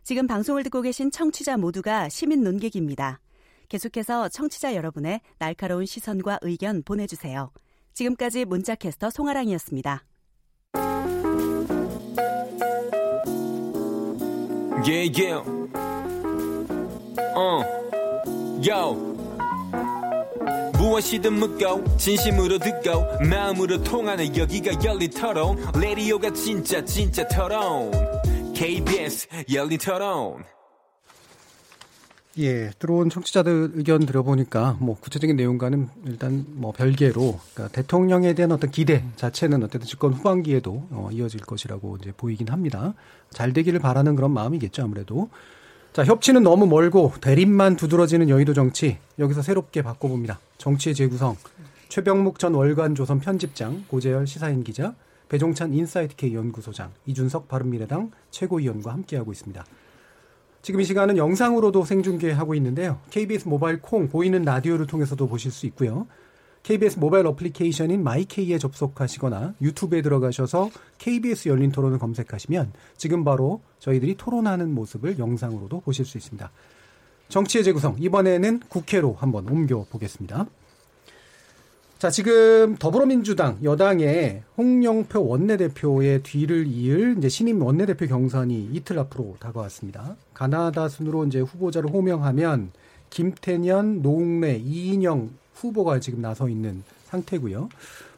지금 방송을 듣고 계신 청취자 모두가 시민 논객입니다. 계속해서 청취자 여러분의 날카로운 시선과 의견 보내주세요. 지금까지 문자캐스터 송아랑이었습니다. Yeah, yeah. Uh. Yo. 무엇이든 묻고 진심으로 듣고 마음으로 통하는 여기가 열린토론. 라디오가 진짜 진짜 토론. 케이비에스 열린토론. 예, 들어온 청취자들 의견 들어보니까 뭐 구체적인 내용과는 일단 뭐 별개로 그러니까 대통령에 대한 어떤 기대 자체는 어쨌든 집권 후반기에도 어, 이어질 것이라고 이제 보이긴 합니다. 잘 되기를 바라는 그런 마음이겠죠, 아무래도. 자, 협치는 너무 멀고 대립만 두드러지는 여의도 정치. 여기서 새롭게 바꿔봅니다. 정치의 재구성. 최병묵 전 월간조선 편집장, 고재열 시사인 기자, 배종찬 인사이트K 연구소장, 이준석 바른미래당 최고위원과 함께하고 있습니다. 지금 이 시간은 영상으로도 생중계하고 있는데요. 케이비에스 모바일 콩, 보이는 라디오를 통해서도 보실 수 있고요. 케이비에스 모바일 어플리케이션인 마이케이에 접속하시거나 유튜브에 들어가셔서 케이비에스 열린토론을 검색하시면 지금 바로 저희들이 토론하는 모습을 영상으로도 보실 수 있습니다. 정치의 재구성, 이번에는 국회로 한번 옮겨보겠습니다. 자, 지금 더불어민주당 여당의 홍영표 원내대표의 뒤를 이을 이제 신임 원내대표 경선이 이틀 앞으로 다가왔습니다. 가나다 순으로 이제 후보자를 호명하면 김태년, 노웅래, 이인영 후보가 지금 나서 있는 상태고요.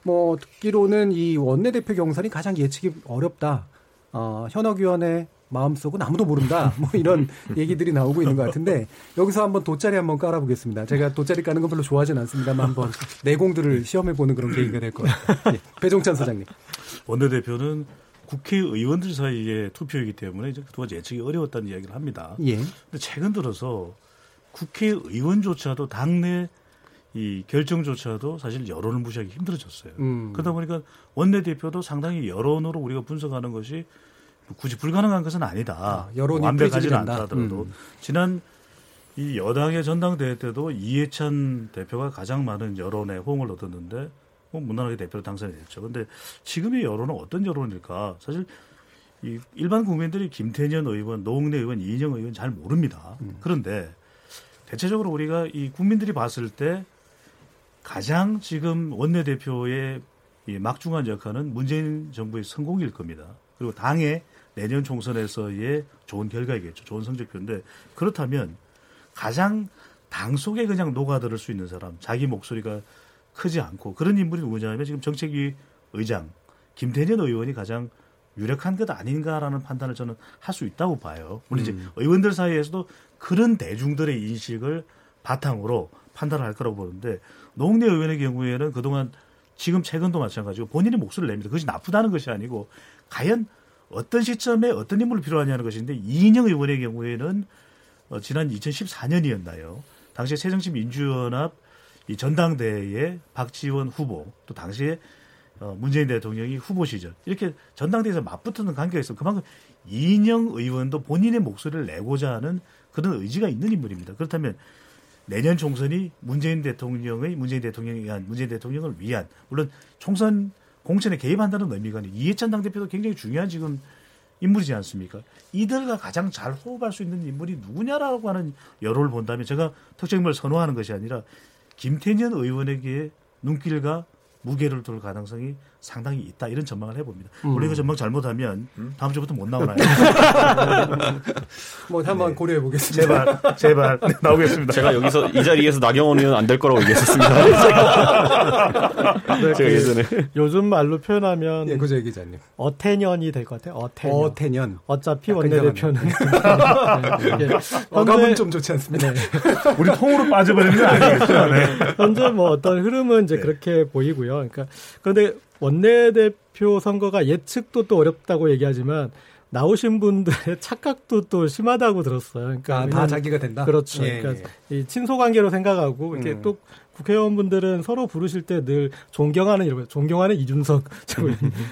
뭐 듣기로는 이 원내대표 경선이 가장 예측이 어렵다. 어, 현역위원회 마음속은 아무도 모른다. 뭐 이런 얘기들이 나오고 있는 것 같은데 여기서 한번 돗자리 한번 깔아보겠습니다. 제가 돗자리 까는 건 별로 좋아하진 않습니다만 한번 내공들을 시험해보는 그런 계기가 될 것 같아요. 예. 배종찬 소장님. 원내대표는 국회의원들 사이의 투표이기 때문에 이제 도저히 예측이 어려웠다는 이야기를 합니다. 예. 근데 최근 들어서 국회의원조차도 당내 이 결정조차도 사실 여론을 무시하기 힘들어졌어요. 음. 그러다 보니까 원내대표도 상당히 여론으로 우리가 분석하는 것이 굳이 불가능한 것은 아니다. 아, 여론이 완벽하지는 않더라도 음. 지난 이 여당의 전당대회 때도 이해찬 대표가 가장 많은 여론의 호응을 얻었는데 뭐 무난하게 대표로 당선이 됐죠. 그런데 지금의 여론은 어떤 여론일까? 사실 이 일반 국민들이 김태년 의원, 노웅래 의원, 이인영 의원 잘 모릅니다. 음. 그런데 대체적으로 우리가 이 국민들이 봤을 때 가장 지금 원내대표의 이 막중한 역할은 문재인 정부의 성공일 겁니다. 그리고 당의 내년 총선에서의 좋은 결과이겠죠. 좋은 성적표인데 그렇다면 가장 당 속에 그냥 녹아들을 수 있는 사람, 자기 목소리가 크지 않고 그런 인물이 누구냐면 지금 정책위 의장 김태년 의원이 가장 유력한 것 아닌가라는 판단을 저는 할 수 있다고 봐요. 물론 이제 음. 의원들 사이에서도 그런 대중들의 인식을 바탕으로 판단을 할 거라고 보는데 노웅래 의원의 경우에는 그동안 지금 최근도 마찬가지고 본인의 목소리를 냅니다. 그것이 나쁘다는 것이 아니고 과연 어떤 시점에 어떤 인물을 필요하냐는 것인데 이인영 의원의 경우에는 지난 이천십사 년이었나요? 당시에 새정치민주연합 전당대회에 박지원 후보 또 당시에 문재인 대통령이 후보 시절 이렇게 전당대회에서 맞붙는 관계가 있어서 그만큼 이인영 의원도 본인의 목소리를 내고자 하는 그런 의지가 있는 인물입니다. 그렇다면 내년 총선이 문재인 대통령의 문재인 대통령에 의한 문재인 대통령을 위한 물론 총선 공천에 개입한다는 의미가 아니라 이해찬 당대표도 굉장히 중요한 지금 인물이지 않습니까? 이들과 가장 잘 호흡할 수 있는 인물이 누구냐라고 하는 여론을 본다면 제가 특정 인물을 선호하는 것이 아니라 김태년 의원에게 눈길과 무게를 둘 가능성이 상당히 있다. 이런 전망을 해봅니다. 음. 원래 이거 전망 잘못하면 음? 다음 주부터 못 나오나요? 뭐 한번 네. 고려해보겠습니다. 제발, 제발 나오겠습니다. 제가 여기서 이 자리에서 나경원 의원 안 될 거라고 얘기했었습니다. 네, 제가 예전에 요즘 말로 표현하면 예, 그저 얘기자님. 어태년이 될 것 같아요. 어태년. 어태년. 어차피 원내대표는 네, 네. 어감은 좀 좋지 않습니다. 네. 우리 통으로 빠져버리는 건 아니겠죠. 네. 현재 뭐 어떤 흐름은 이제 네. 그렇게 보이고요. 그러니까 그런데 원내대표 선거가 예측도 또 어렵다고 얘기하지만 나오신 분들의 착각도 또 심하다고 들었어요. 그러니까 아, 다 자기가 된다. 그렇죠. 예, 그러니까 예. 이 친소관계로 생각하고 이렇게 음. 또 국회의원분들은 서로 부르실 때 늘 존경하는 이런 존경하는 이준석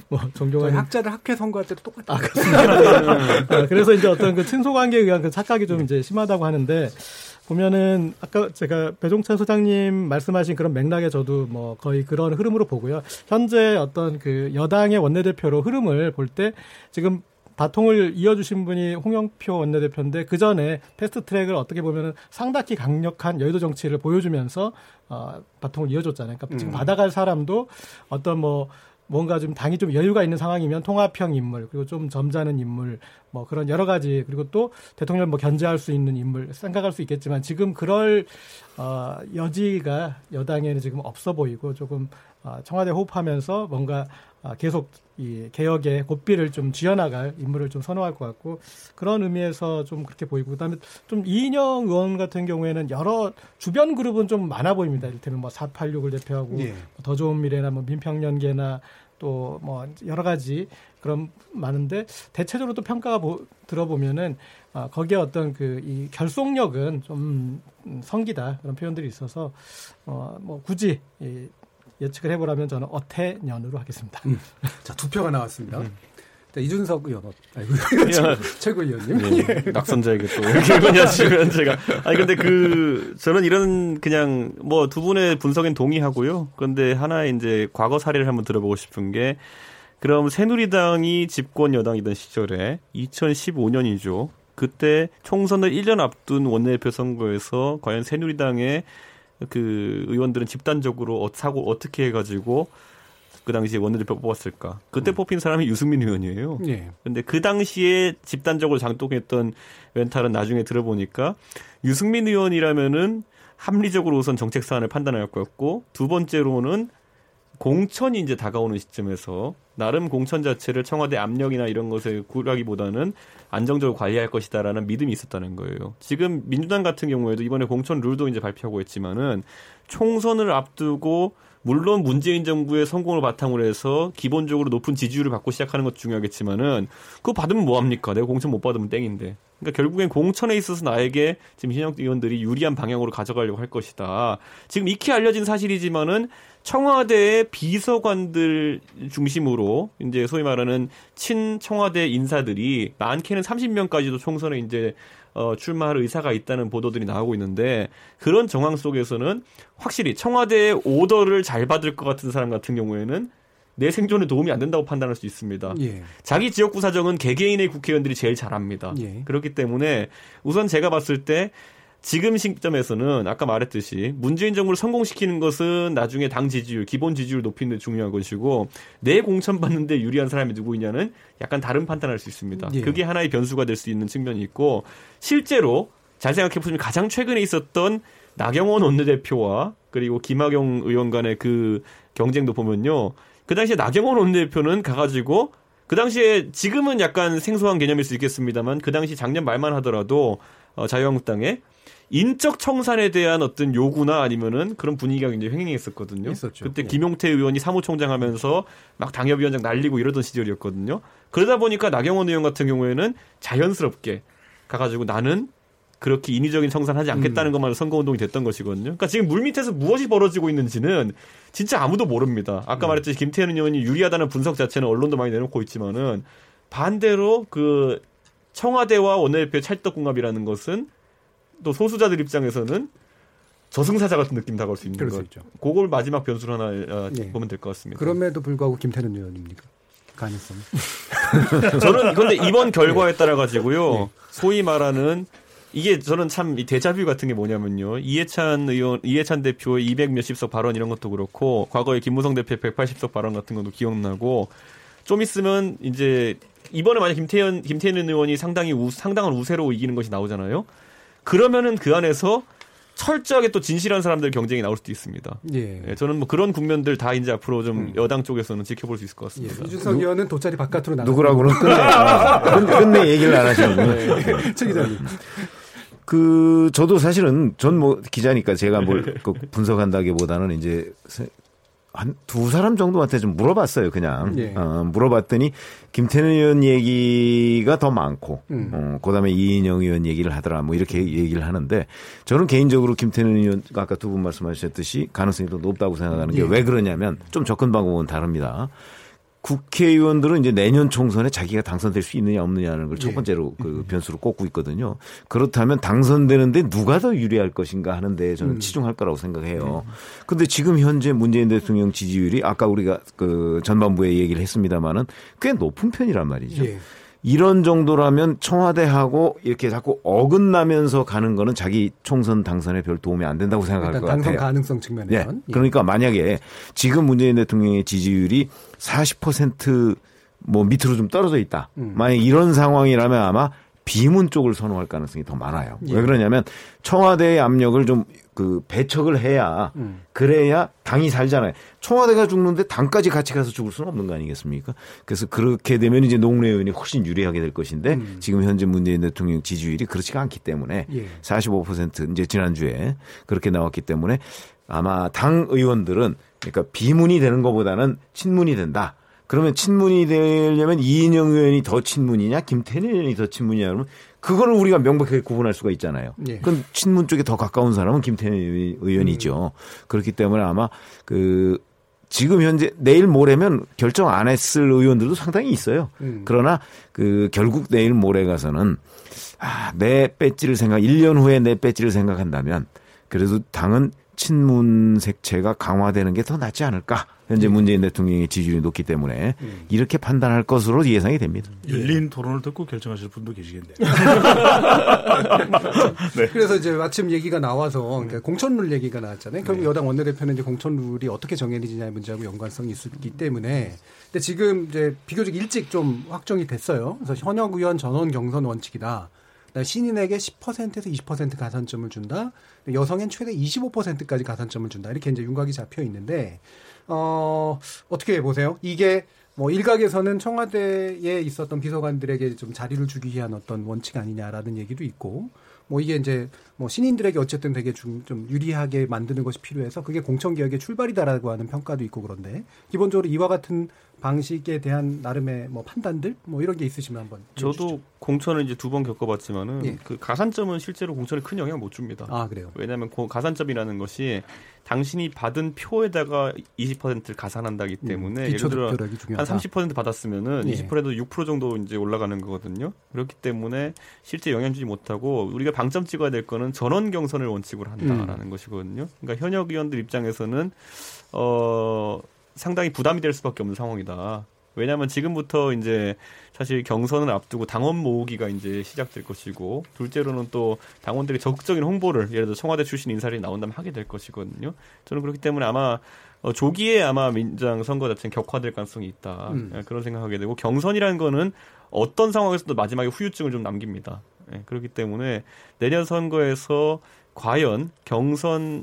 뭐 존경하는 학자를 학회 선거할 때도 똑같다. 아, 그래서 이제 어떤 그 친소관계에 의한 그 착각이 좀 이제 심하다고 하는데. 보면은 아까 제가 배종찬 소장님 말씀하신 그런 맥락에 저도 뭐 거의 그런 흐름으로 보고요. 현재 어떤 그 여당의 원내대표로 흐름을 볼 때 지금 바통을 이어주신 분이 홍영표 원내대표인데 그 전에 패스트트랙을 어떻게 보면은 상당히 강력한 여의도 정치를 보여주면서 어, 바통을 이어줬잖아요. 그러니까 지금 음. 받아갈 사람도 어떤 뭐 뭔가 좀 당이 좀 여유가 있는 상황이면 통합형 인물, 그리고 좀 점잖은 인물, 뭐 그런 여러 가지, 그리고 또 대통령을 뭐 견제할 수 있는 인물 생각할 수 있겠지만 지금 그럴, 어, 여지가 여당에는 지금 없어 보이고 조금, 어, 청와대 호흡하면서 뭔가, 어, 계속 이 개혁의 고삐를 좀 쥐어나갈 인물을 좀 선호할 것 같고 그런 의미에서 좀 그렇게 보이고 그다음에 좀 이인영 의원 같은 경우에는 여러 주변 그룹은 좀 많아 보입니다. 이를테면 뭐 사팔육을 대표하고 예. 더 좋은 미래나 뭐 민평연계나 또 뭐 여러 가지 그런 많은데 대체적으로 또 평가가 보, 들어보면은 아, 거기에 어떤 그 이 결속력은 좀 성기다 그런 표현들이 있어서 어, 뭐 굳이 이 예측을 해보라면 저는 어태년으로 하겠습니다. 음. 자, 두 표가 나왔습니다. 음. 자, 이준석 의원, 아이고, 최고위원님. 네, 예. 낙선자에게 또 이렇게 하시면 제가. 아니, 근데 그, 저는 이런 그냥 뭐 두 분의 분석엔 동의하고요. 그런데 하나의 이제 과거 사례를 한번 들어보고 싶은 게 그럼 새누리당이 집권 여당이던 시절에 이천십오 년이죠. 그때 총선을 일 년 앞둔 원내대표 선거에서 과연 새누리당의 그 의원들은 집단적으로 사고 어떻게 해가지고 그 당시에 원내대표 뽑았을까? 그때 음. 뽑힌 사람이 유승민 의원이에요. 그런데 예. 그 당시에 집단적으로 장동했던 웬탈은 나중에 들어보니까 유승민 의원이라면은 합리적으로 우선 정책 사안을 판단할 거였고, 두 번째로는 공천이 이제 다가오는 시점에서 나름 공천 자체를 청와대 압력이나 이런 것에 굴하기보다는 안정적으로 관리할 것이다라는 믿음이 있었다는 거예요. 지금 민주당 같은 경우에도 이번에 공천 룰도 이제 발표하고 있지만은 총선을 앞두고 물론 문재인 정부의 성공을 바탕으로 해서 기본적으로 높은 지지율을 받고 시작하는 것도 중요하겠지만은 그거 받으면 뭐 합니까? 내가 공천 못 받으면 땡인데. 그러니까 결국엔 공천에 있어서 나에게 지금 현역 의원들이 유리한 방향으로 가져가려고 할 것이다. 지금 익히 알려진 사실이지만은 청와대의 비서관들 중심으로 이제 소위 말하는 친 청와대 인사들이 많게는 삼십 명까지도 총선에 이제 어, 출마할 의사가 있다는 보도들이 나오고 있는데, 그런 정황 속에서는 확실히 청와대의 오더를 잘 받을 것 같은 사람 같은 경우에는 내 생존에 도움이 안 된다고 판단할 수 있습니다. 예. 자기 지역구 사정은 개개인의 국회의원들이 제일 잘합니다. 예. 그렇기 때문에 우선 제가 봤을 때 지금 시점에서는 아까 말했듯이 문재인 정부를 성공시키는 것은 나중에 당 지지율, 기본 지지율 높이는 데 중요한 것이고, 내 공천 받는데 유리한 사람이 누구이냐는 약간 다른 판단할 수 있습니다. 예. 그게 하나의 변수가 될 수 있는 측면이 있고, 실제로 잘 생각해보시면 가장 최근에 있었던 나경원 원내대표와 그리고 김학용 의원 간의 그 경쟁도 보면요. 그 당시에 나경원 원내대표는 가가지고 그 당시에 지금은 약간 생소한 개념일 수 있겠습니다만 그 당시 작년 말만 하더라도 어, 자유한국당에 인적 청산에 대한 어떤 요구나 아니면은 그런 분위기가 굉장히 횡행했었거든요. 있었죠. 그때 네. 김용태 의원이 사무총장 하면서 막 당협위원장 날리고 이러던 시절이었거든요. 그러다 보니까 나경원 의원 같은 경우에는 자연스럽게 가가지고 나는 그렇게 인위적인 청산하지 않겠다는 음. 것만으로 선거운동이 됐던 것이거든요. 그러니까 지금 물밑에서 무엇이 벌어지고 있는지는 진짜 아무도 모릅니다. 아까 음. 말했듯이 김태년 의원이 유리하다는 분석 자체는 언론도 많이 내놓고 있지만은, 반대로 그 청와대와 원내대표 찰떡궁합이라는 것은 또 소수자들 입장에서는 저승사자 같은 느낌 다가올 수 있는 것. 그걸 마지막 변수로 하나 네. 보면 될 것 같습니다. 그럼에도 불구하고 김태년 의원입니까? 가능성. 저는 근데 이번 결과에 따라 가지고요. 네. 소위 말하는 이게 저는 참 이 데자뷰 같은 게 뭐냐면요. 이해찬 의원, 이해찬 대표의 이백 몇십 석 발언 이런 것도 그렇고, 과거에 김무성 대표의 백팔십 석 발언 같은 것도 기억나고, 좀 있으면 이제 이번에 만약 김태현 김태년 의원이 상당히 우, 상당한 우세로 이기는 것이 나오잖아요. 그러면은 그 안에서 철저하게 또 진실한 사람들 경쟁이 나올 수도 있습니다. 예. 예, 저는 뭐 그런 국면들 다 이제 앞으로 좀 음. 여당 쪽에서는 지켜볼 수 있을 것 같습니다. 예, 이준석 누, 의원은 돗자리 바깥으로 나가. 누구라고는 끝내. 끝내 얘기를 안 하시는. 최 기자님. 그 저도 사실은 전 뭐 기자니까 제가 뭘 분석한다기보다는 이제 한 두 사람 정도한테 좀 물어봤어요. 그냥 예. 어, 물어봤더니 김태년 의원 얘기가 더 많고 음. 어, 그다음에 이인영 의원 얘기를 하더라 뭐 이렇게 얘기를 하는데, 저는 개인적으로 김태년 의원 아까 두 분 말씀하셨듯이 가능성이 더 높다고 생각하는 게 왜 예. 그러냐면 좀 접근 방법은 다릅니다. 국회의원들은 이제 내년 총선에 자기가 당선될 수 있느냐 없느냐는 걸 첫 번째로 예. 그 변수로 꼽고 있거든요. 그렇다면 당선되는데 누가 더 유리할 것인가 하는 데에 저는 음. 치중할 거라고 생각해요. 그런데 예. 지금 현재 문재인 대통령 지지율이 아까 우리가 그 전반부에 얘기를 했습니다마는 꽤 높은 편이란 말이죠. 예. 이런 정도라면 청와대하고 이렇게 자꾸 어긋나면서 가는 거는 자기 총선 당선에 별 도움이 안 된다고 생각할 것 같아요. 당선 가능성 측면에서. 네. 예. 그러니까 만약에 지금 문재인 대통령의 지지율이 사십 퍼센트 뭐 밑으로 좀 떨어져 있다. 음. 만약 이런 상황이라면 아마 비문 쪽을 선호할 가능성이 더 많아요. 예. 왜 그러냐면 청와대의 압력을 좀 그 배척을 해야 음. 그래야 당이 살잖아요. 청와대가 죽는데 당까지 같이 가서 죽을 수는 없는 거 아니겠습니까? 그래서 그렇게 되면 이제 노웅래 의원이 훨씬 유리하게 될 것인데 음. 지금 현재 문재인 대통령 지지율이 그렇지가 않기 때문에 예. 사십오 퍼센트 이제 지난주에 그렇게 나왔기 때문에 아마 당 의원들은 그러니까 비문이 되는 것보다는 친문이 된다. 그러면 친문이 되려면 이인영 의원이 더 친문이냐 김태년 의원이 더 친문이냐 그러면 그거를 우리가 명백하게 구분할 수가 있잖아요. 예. 그럼 친문 쪽에 더 가까운 사람은 김태년 의원이죠. 음. 그렇기 때문에 아마 그 지금 현재 내일 모레면 결정 안 했을 의원들도 상당히 있어요. 음. 그러나 그 결국 내일 모레 가서는 아, 내 배지를 생각 일 년 후에 내 배지를 생각한다면 그래도 당은 친문 색채가 강화되는 게 더 낫지 않을까. 현재 문재인 대통령의 지지율이 높기 때문에 이렇게 판단할 것으로 예상이 됩니다. 열린 토론을 듣고 결정하실 분도 계시겠네요. 네. 그래서 이제 마침 얘기가 나와서 그러니까 공천룰 얘기가 나왔잖아요. 결국 네. 여당 원내대표는 이제 공천룰이 어떻게 정해지냐의 문제하고 연관성이 있기 때문에. 근데 지금 이제 비교적 일찍 좀 확정이 됐어요. 그래서 현역 의원 전원 경선 원칙이다. 신인에게 십 퍼센트에서 이십 퍼센트 가산점을 준다. 여성엔 최대 이십오 퍼센트까지 가산점을 준다. 이렇게 이제 윤곽이 잡혀 있는데 어, 어떻게 보세요? 이게 뭐 일각에서는 청와대에 있었던 비서관들에게 좀 자리를 주기 위한 어떤 원칙 아니냐라는 얘기도 있고, 뭐 이게 이제 뭐 신인들에게 어쨌든 되게 좀, 좀 유리하게 만드는 것이 필요해서 그게 공천개혁의 출발이다라고 하는 평가도 있고 그런데 기본적으로 이와 같은 방식에 대한 나름의 뭐 판단들 뭐 이런 게 있으시면 한번. 저도 해주시죠. 공천을 이제 두 번 겪어봤지만은 예. 그 가산점은 실제로 공천에 큰 영향을 못 줍니다. 아 그래요? 왜냐하면 그 가산점이라는 것이 당신이 받은 표에다가 이십 퍼센트를 가산한다기 때문에 음, 예를 들어 한 삼십 퍼센트 받았으면은 예. 이십 퍼센트도 육 퍼센트 정도 이제 올라가는 거거든요. 그렇기 때문에 실제 영향 주지 못하고 우리가 방점 찍어야 될 거는 전원 경선을 원칙으로 한다라는 음. 것이거든요. 그러니까 현역 의원들 입장에서는 어. 상당히 부담이 될 수밖에 없는 상황이다. 왜냐하면 지금부터 이제 사실 경선을 앞두고 당원 모으기가 이제 시작될 것이고, 둘째로는 또 당원들이 적극적인 홍보를 예를 들어 청와대 출신 인사들이 나온다면 하게 될 것이거든요. 저는 그렇기 때문에 아마 어, 조기에 아마 민주당 선거 자체는 격화될 가능성이 있다. 음. 그런 생각하게 되고, 경선이라는 거는 어떤 상황에서도 마지막에 후유증을 좀 남깁니다. 예, 그렇기 때문에 내년 선거에서 과연 경선에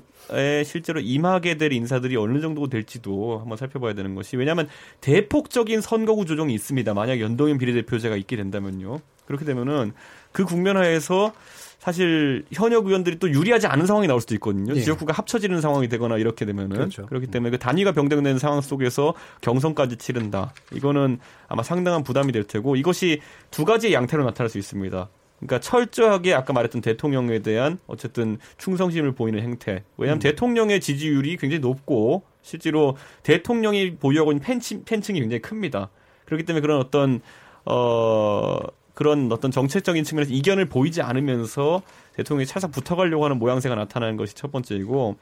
실제로 임하게 될 인사들이 어느 정도 될지도 한번 살펴봐야 되는 것이, 왜냐하면 대폭적인 선거구 조정이 있습니다. 만약 연동형 비례대표제가 있게 된다면요. 그렇게 되면은 그 국면 하에서 사실 현역 의원들이 또 유리하지 않은 상황이 나올 수도 있거든요. 예. 지역구가 합쳐지는 상황이 되거나 이렇게 되면은 그렇죠. 그렇기 때문에 그 단위가 변경되는 상황 속에서 경선까지 치른다. 이거는 아마 상당한 부담이 될 테고, 이것이 두 가지의 양태로 나타날 수 있습니다. 그러니까 철저하게 아까 말했던 대통령에 대한 어쨌든 충성심을 보이는 행태. 왜냐하면 음. 대통령의 지지율이 굉장히 높고 실제로 대통령이 보유하고 있는 팬층, 팬층이 굉장히 큽니다. 그렇기 때문에 그런 어떤 어 그런 어떤 정책적인 측면에서 이견을 보이지 않으면서 대통령이 차상 붙어가려고 하는 모양새가 나타나는 것이 첫 번째이고,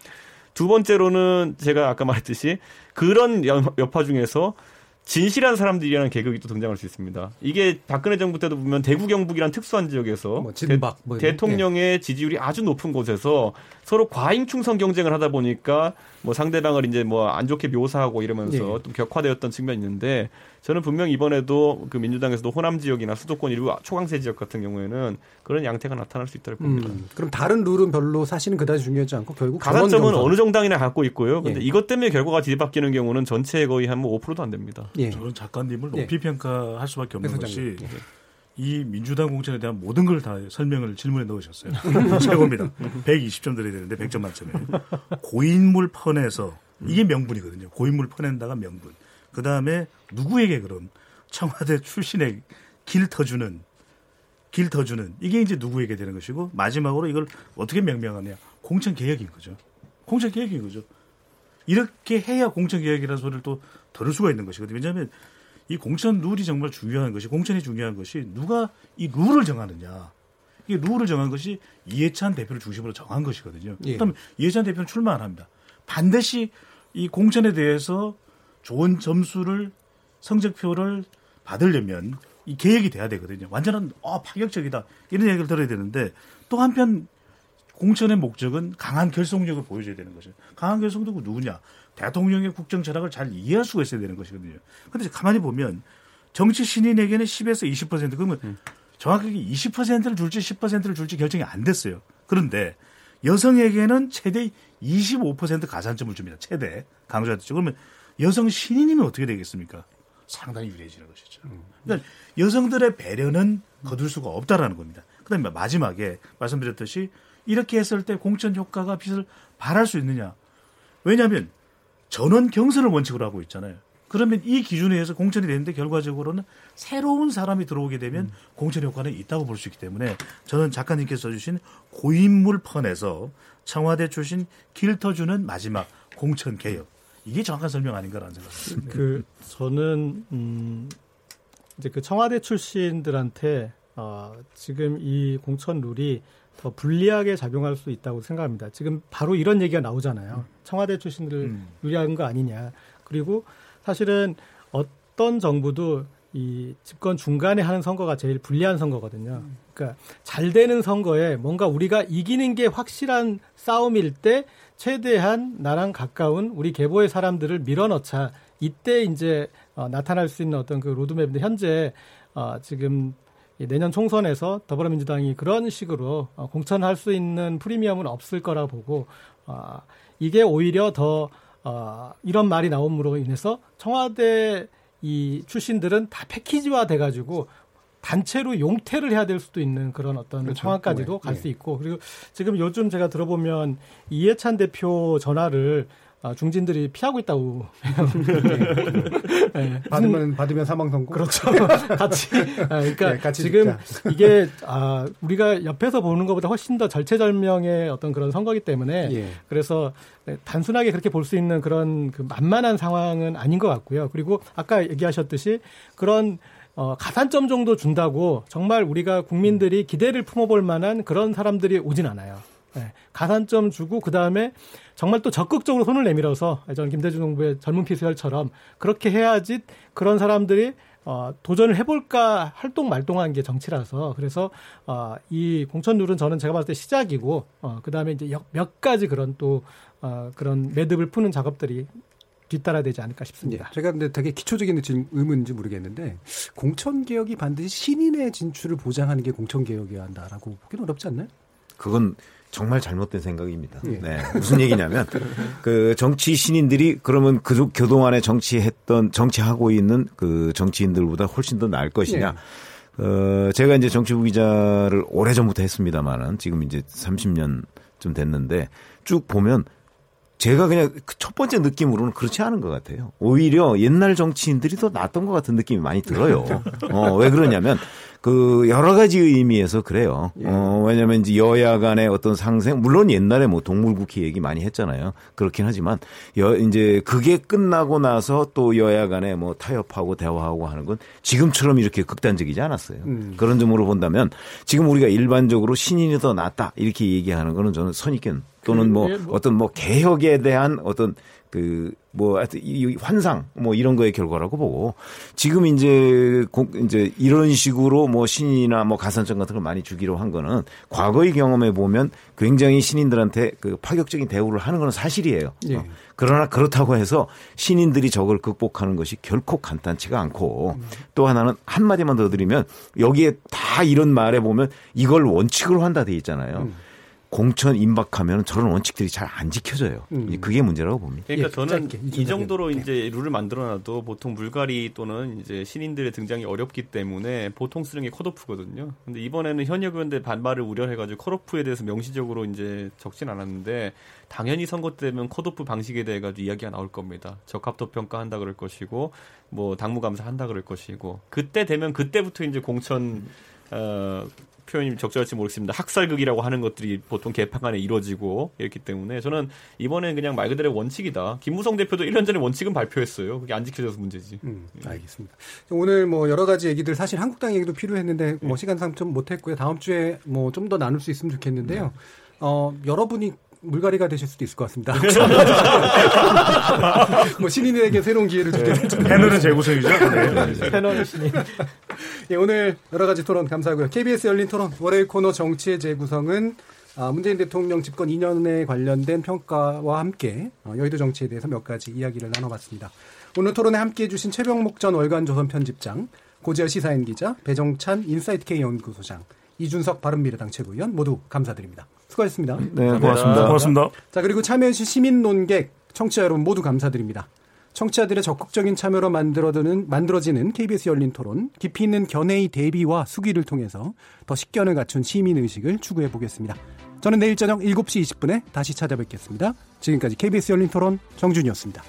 두 번째로는 제가 아까 말했듯이 그런 여파 중에서 진실한 사람들이라는 계급이 또 등장할 수 있습니다. 이게 박근혜 정부 때도 보면 대구 경북이란 특수한 지역에서 뭐 진박, 뭐 대, 대통령의 네. 지지율이 아주 높은 곳에서 서로 과잉 충성 경쟁을 하다 보니까 뭐 상대방을 이제 뭐 안 좋게 묘사하고 이러면서 네. 좀 격화되었던 측면이 있는데, 저는 분명 이번에도 그 민주당에서도 호남 지역이나 수도권 일부 초강세 지역 같은 경우에는 그런 양태가 나타날 수 있다고 봅니다. 음, 그럼 다른 룰은 별로 사실은 그다지 중요하지 않고 결국 가산점은 어느 정당이나 갖고 있고요. 그런데 예. 이것 때문에 결과가 뒤바뀌는 경우는 전체의 거의 한 뭐 오 퍼센트도 안 됩니다. 예. 저는 작가님을 높이 예. 평가할 수밖에 없는 것이 예. 이 민주당 공천에 대한 모든 걸 다 설명을 질문에 넣으셨어요. 최고입니다. 백이십 점 드려야 되는데 백 점 만점에. 고인물 퍼내서 이게 명분이거든요. 고인물 퍼낸다가 명분. 그다음에 누구에게 그런 청와대 출신의 길 터주는 길 터주는 이게 이제 누구에게 되는 것이고, 마지막으로 이걸 어떻게 명명하냐. 공천개혁인 거죠. 공천개혁인 거죠. 이렇게 해야 공천개혁이라는 소리를 또 들을 수가 있는 것이거든요. 왜냐하면 이 공천 룰이 정말 중요한 것이, 공천이 중요한 것이 누가 이 룰을 정하느냐. 이 룰을 정한 것이 이해찬 대표를 중심으로 정한 것이거든요. 예. 그다음에 이해찬 대표는 출마 안 합니다. 반드시 이 공천에 대해서 좋은 점수를, 성적표를 받으려면 이 계획이 돼야 되거든요. 완전한 어, 파격적이다 이런 얘기를 들어야 되는데, 또 한편 공천의 목적은 강한 결속력을 보여줘야 되는 거죠. 강한 결속력은 누구냐? 대통령의 국정 철학을 잘 이해할 수가 있어야 되는 것이거든요. 그런데 가만히 보면 정치 신인에게는 십에서 이십 퍼센트, 그러면 음. 정확하게 이십 퍼센트를 줄지 십 퍼센트를 줄지 결정이 안 됐어요. 그런데 여성에게는 최대 이십오 퍼센트 가산점을 줍니다. 최대 강조하죠. 그러면 여성 신인이면 어떻게 되겠습니까? 상당히 유리해지는 것이죠. 그러니까 여성들의 배려는 거둘 수가 없다라는 겁니다. 그다음에 마지막에 말씀드렸듯이 이렇게 했을 때 공천 효과가 빛을 발할 수 있느냐? 왜냐하면 전원 경선을 원칙으로 하고 있잖아요. 그러면 이 기준에 의해서 공천이 되는데 결과적으로는 새로운 사람이 들어오게 되면 음. 공천 효과는 있다고 볼 수 있기 때문에, 저는 작가님께서 주신 고인물 퍼내서 청와대 출신 길터주는 마지막 공천 개혁. 이게 정확한 설명 아닌가라는 생각입니다. 그 저는 음, 이제 그 청와대 출신들한테 어, 지금 이 공천 룰이 더 불리하게 작용할 수 있다고 생각합니다. 지금 바로 이런 얘기가 나오잖아요. 음. 청와대 출신들을 음. 유리한 거 아니냐. 그리고 사실은 어떤 정부도 이 집권 중간에 하는 선거가 제일 불리한 선거거든요. 그러니까 잘 되는 선거에 뭔가 우리가 이기는 게 확실한 싸움일 때 최대한 나랑 가까운 우리 계보의 사람들을 밀어넣자. 이때 이제 어, 나타날 수 있는 어떤 그 로드맵인데 현재 어, 지금 내년 총선에서 더불어민주당이 그런 식으로 어, 공천할 수 있는 프리미엄은 없을 거라 보고 어, 이게 오히려 더 어, 이런 말이 나옴으로 인해서 청와대 이 출신들은 다 패키지화 돼가지고 단체로 용퇴를 해야 될 수도 있는 그런 어떤 그렇죠. 상황까지도 네. 갈 수 있고 그리고 지금 요즘 제가 들어보면 이해찬 대표 전화를 중진들이 피하고 있다고. 네. 받으면 받으면 사망 선고. 그렇죠. 같이. 그러니까 네, 같이 지금 죽자. 이게 아, 우리가 옆에서 보는 것보다 훨씬 더 절체절명의 어떤 그런 선거이기 때문에 예. 그래서 단순하게 그렇게 볼 수 있는 그런 그 만만한 상황은 아닌 것 같고요. 그리고 아까 얘기하셨듯이 그런 어, 가산점 정도 준다고 정말 우리가 국민들이 기대를 품어볼 만한 그런 사람들이 오진 않아요. 네. 가산점 주고 그다음에 정말 또 적극적으로 손을 내밀어서 저는 김대중 정부의 젊은 피 수혈처럼 그렇게 해야지 그런 사람들이 어, 도전을 해볼까 할동말동한 게 정치라서 그래서 어, 이 공천룰은 저는 제가 봤을 때 시작이고 어, 그다음에 이제 몇 가지 그런 또 어, 그런 매듭을 푸는 작업들이 뒤따라 되지 않을까 싶습니다. 네, 제가 근데 되게 기초적인 의문인지 모르겠는데 공천개혁이 반드시 신인의 진출을 보장하는 게 공천개혁이어야 한다라고 보기는 어렵지 않나요? 그건 정말 잘못된 생각입니다. 예. 네. 무슨 얘기냐면 그 정치 신인들이 그러면 그 그동안에 정치했던 정치하고 있는 그 정치인들보다 훨씬 더 나을 것이냐. 예. 어, 제가 이제 정치부 기자를 오래전부터 했습니다만은 지금 이제 삼십 년쯤 됐는데 쭉 보면 제가 그냥 첫 번째 느낌으로는 그렇지 않은 것 같아요. 오히려 옛날 정치인들이 더 낫던 것 같은 느낌이 많이 들어요. 어, 왜 그러냐면 그 여러 가지 의미에서 그래요. 어, 왜냐면 이제 여야 간의 어떤 상생, 물론 옛날에 뭐 동물국회 얘기 많이 했잖아요. 그렇긴 하지만 여, 이제 그게 끝나고 나서 또 여야 간에 뭐 타협하고 대화하고 하는 건 지금처럼 이렇게 극단적이지 않았어요. 음. 그런 점으로 본다면 지금 우리가 일반적으로 신인이 더 낫다 이렇게 얘기하는 거는 저는 선입견 또는 뭐 어떤 뭐 개혁에 대한 어떤 그 뭐 하여튼 이 환상 뭐 이런 거의 결과라고 보고 지금 이제 고, 이제 이런 식으로 뭐 신인이나 뭐 가산점 같은 걸 많이 주기로 한 거는 과거의 경험에 보면 굉장히 신인들한테 그 파격적인 대우를 하는 건 사실이에요. 예. 어. 그러나 그렇다고 해서 신인들이 저걸 극복하는 것이 결코 간단치가 않고 음. 또 하나는 한 마디만 더 드리면 여기에 다 이런 말에 보면 이걸 원칙으로 한다 돼 있잖아요. 음. 공천 임박하면 저런 원칙들이 잘 안 지켜져요. 음. 그게 문제라고 봅니다. 그러니까 저는 이 정도로 이제 룰을 만들어놔도 보통 물갈이 또는 이제 신인들의 등장이 어렵기 때문에 보통 쓰는 게 컷오프거든요. 근데 이번에는 현역 의원들 반발을 우려해가지고 컷오프에 대해서 명시적으로 이제 적진 않았는데 당연히 선거 때면 컷오프 방식에 대해 가지고 이야기가 나올 겁니다. 적합도 평가한다 그럴 것이고 뭐 당무감사 한다 그럴 것이고 그때 되면 그때부터 이제 공천 어. 표현이 적절할지 모르겠습니다. 학살극이라고 하는 것들이 보통 개판간에 이루어지고 이렇기 때문에 저는 이번엔 그냥 말 그대로 원칙이다. 김무성 대표도 일 년 전에 원칙은 발표했어요. 그게 안 지켜져서 문제지. 음, 알겠습니다. 오늘 뭐 여러 가지 얘기들 사실 한국당 얘기도 필요했는데 뭐 시간상 좀 못했고요. 다음 주에 뭐 좀 더 나눌 수 있으면 좋겠는데요. 어, 여러분이 물갈이가 되실 수도 있을 것 같습니다. 뭐 신인에게 새로운 기회를 주게 될지. 패널은 재구성이죠. 패널은 신인. 예, 오늘 여러 가지 토론 감사하고요. 케이비에스 열린 토론 월요일 코너 정치의 재구성은 문재인 대통령 집권 이 년에 관련된 평가와 함께 여의도 정치에 대해서 몇 가지 이야기를 나눠봤습니다. 오늘 토론에 함께해 주신 최병묵 전 월간조선 편집장, 고재열 시사인 기자, 배종찬 인사이트K 연구소장, 이준석 바른미래당 최고위원 모두 감사드립니다. 수고하셨습니다. 네, 고맙습니다. 고맙습니다. 자, 그리고 참여해주신 시민 논객, 청취자 여러분 모두 감사드립니다. 청취자들의 적극적인 참여로 만들어드는, 만들어지는 케이비에스 열린 토론, 깊이 있는 견해의 대비와 수기를 통해서 더 식견을 갖춘 시민의식을 추구해보겠습니다. 저는 내일 저녁 일곱 시 이십 분에 다시 찾아뵙겠습니다. 지금까지 케이비에스 열린 토론 정준이었습니다.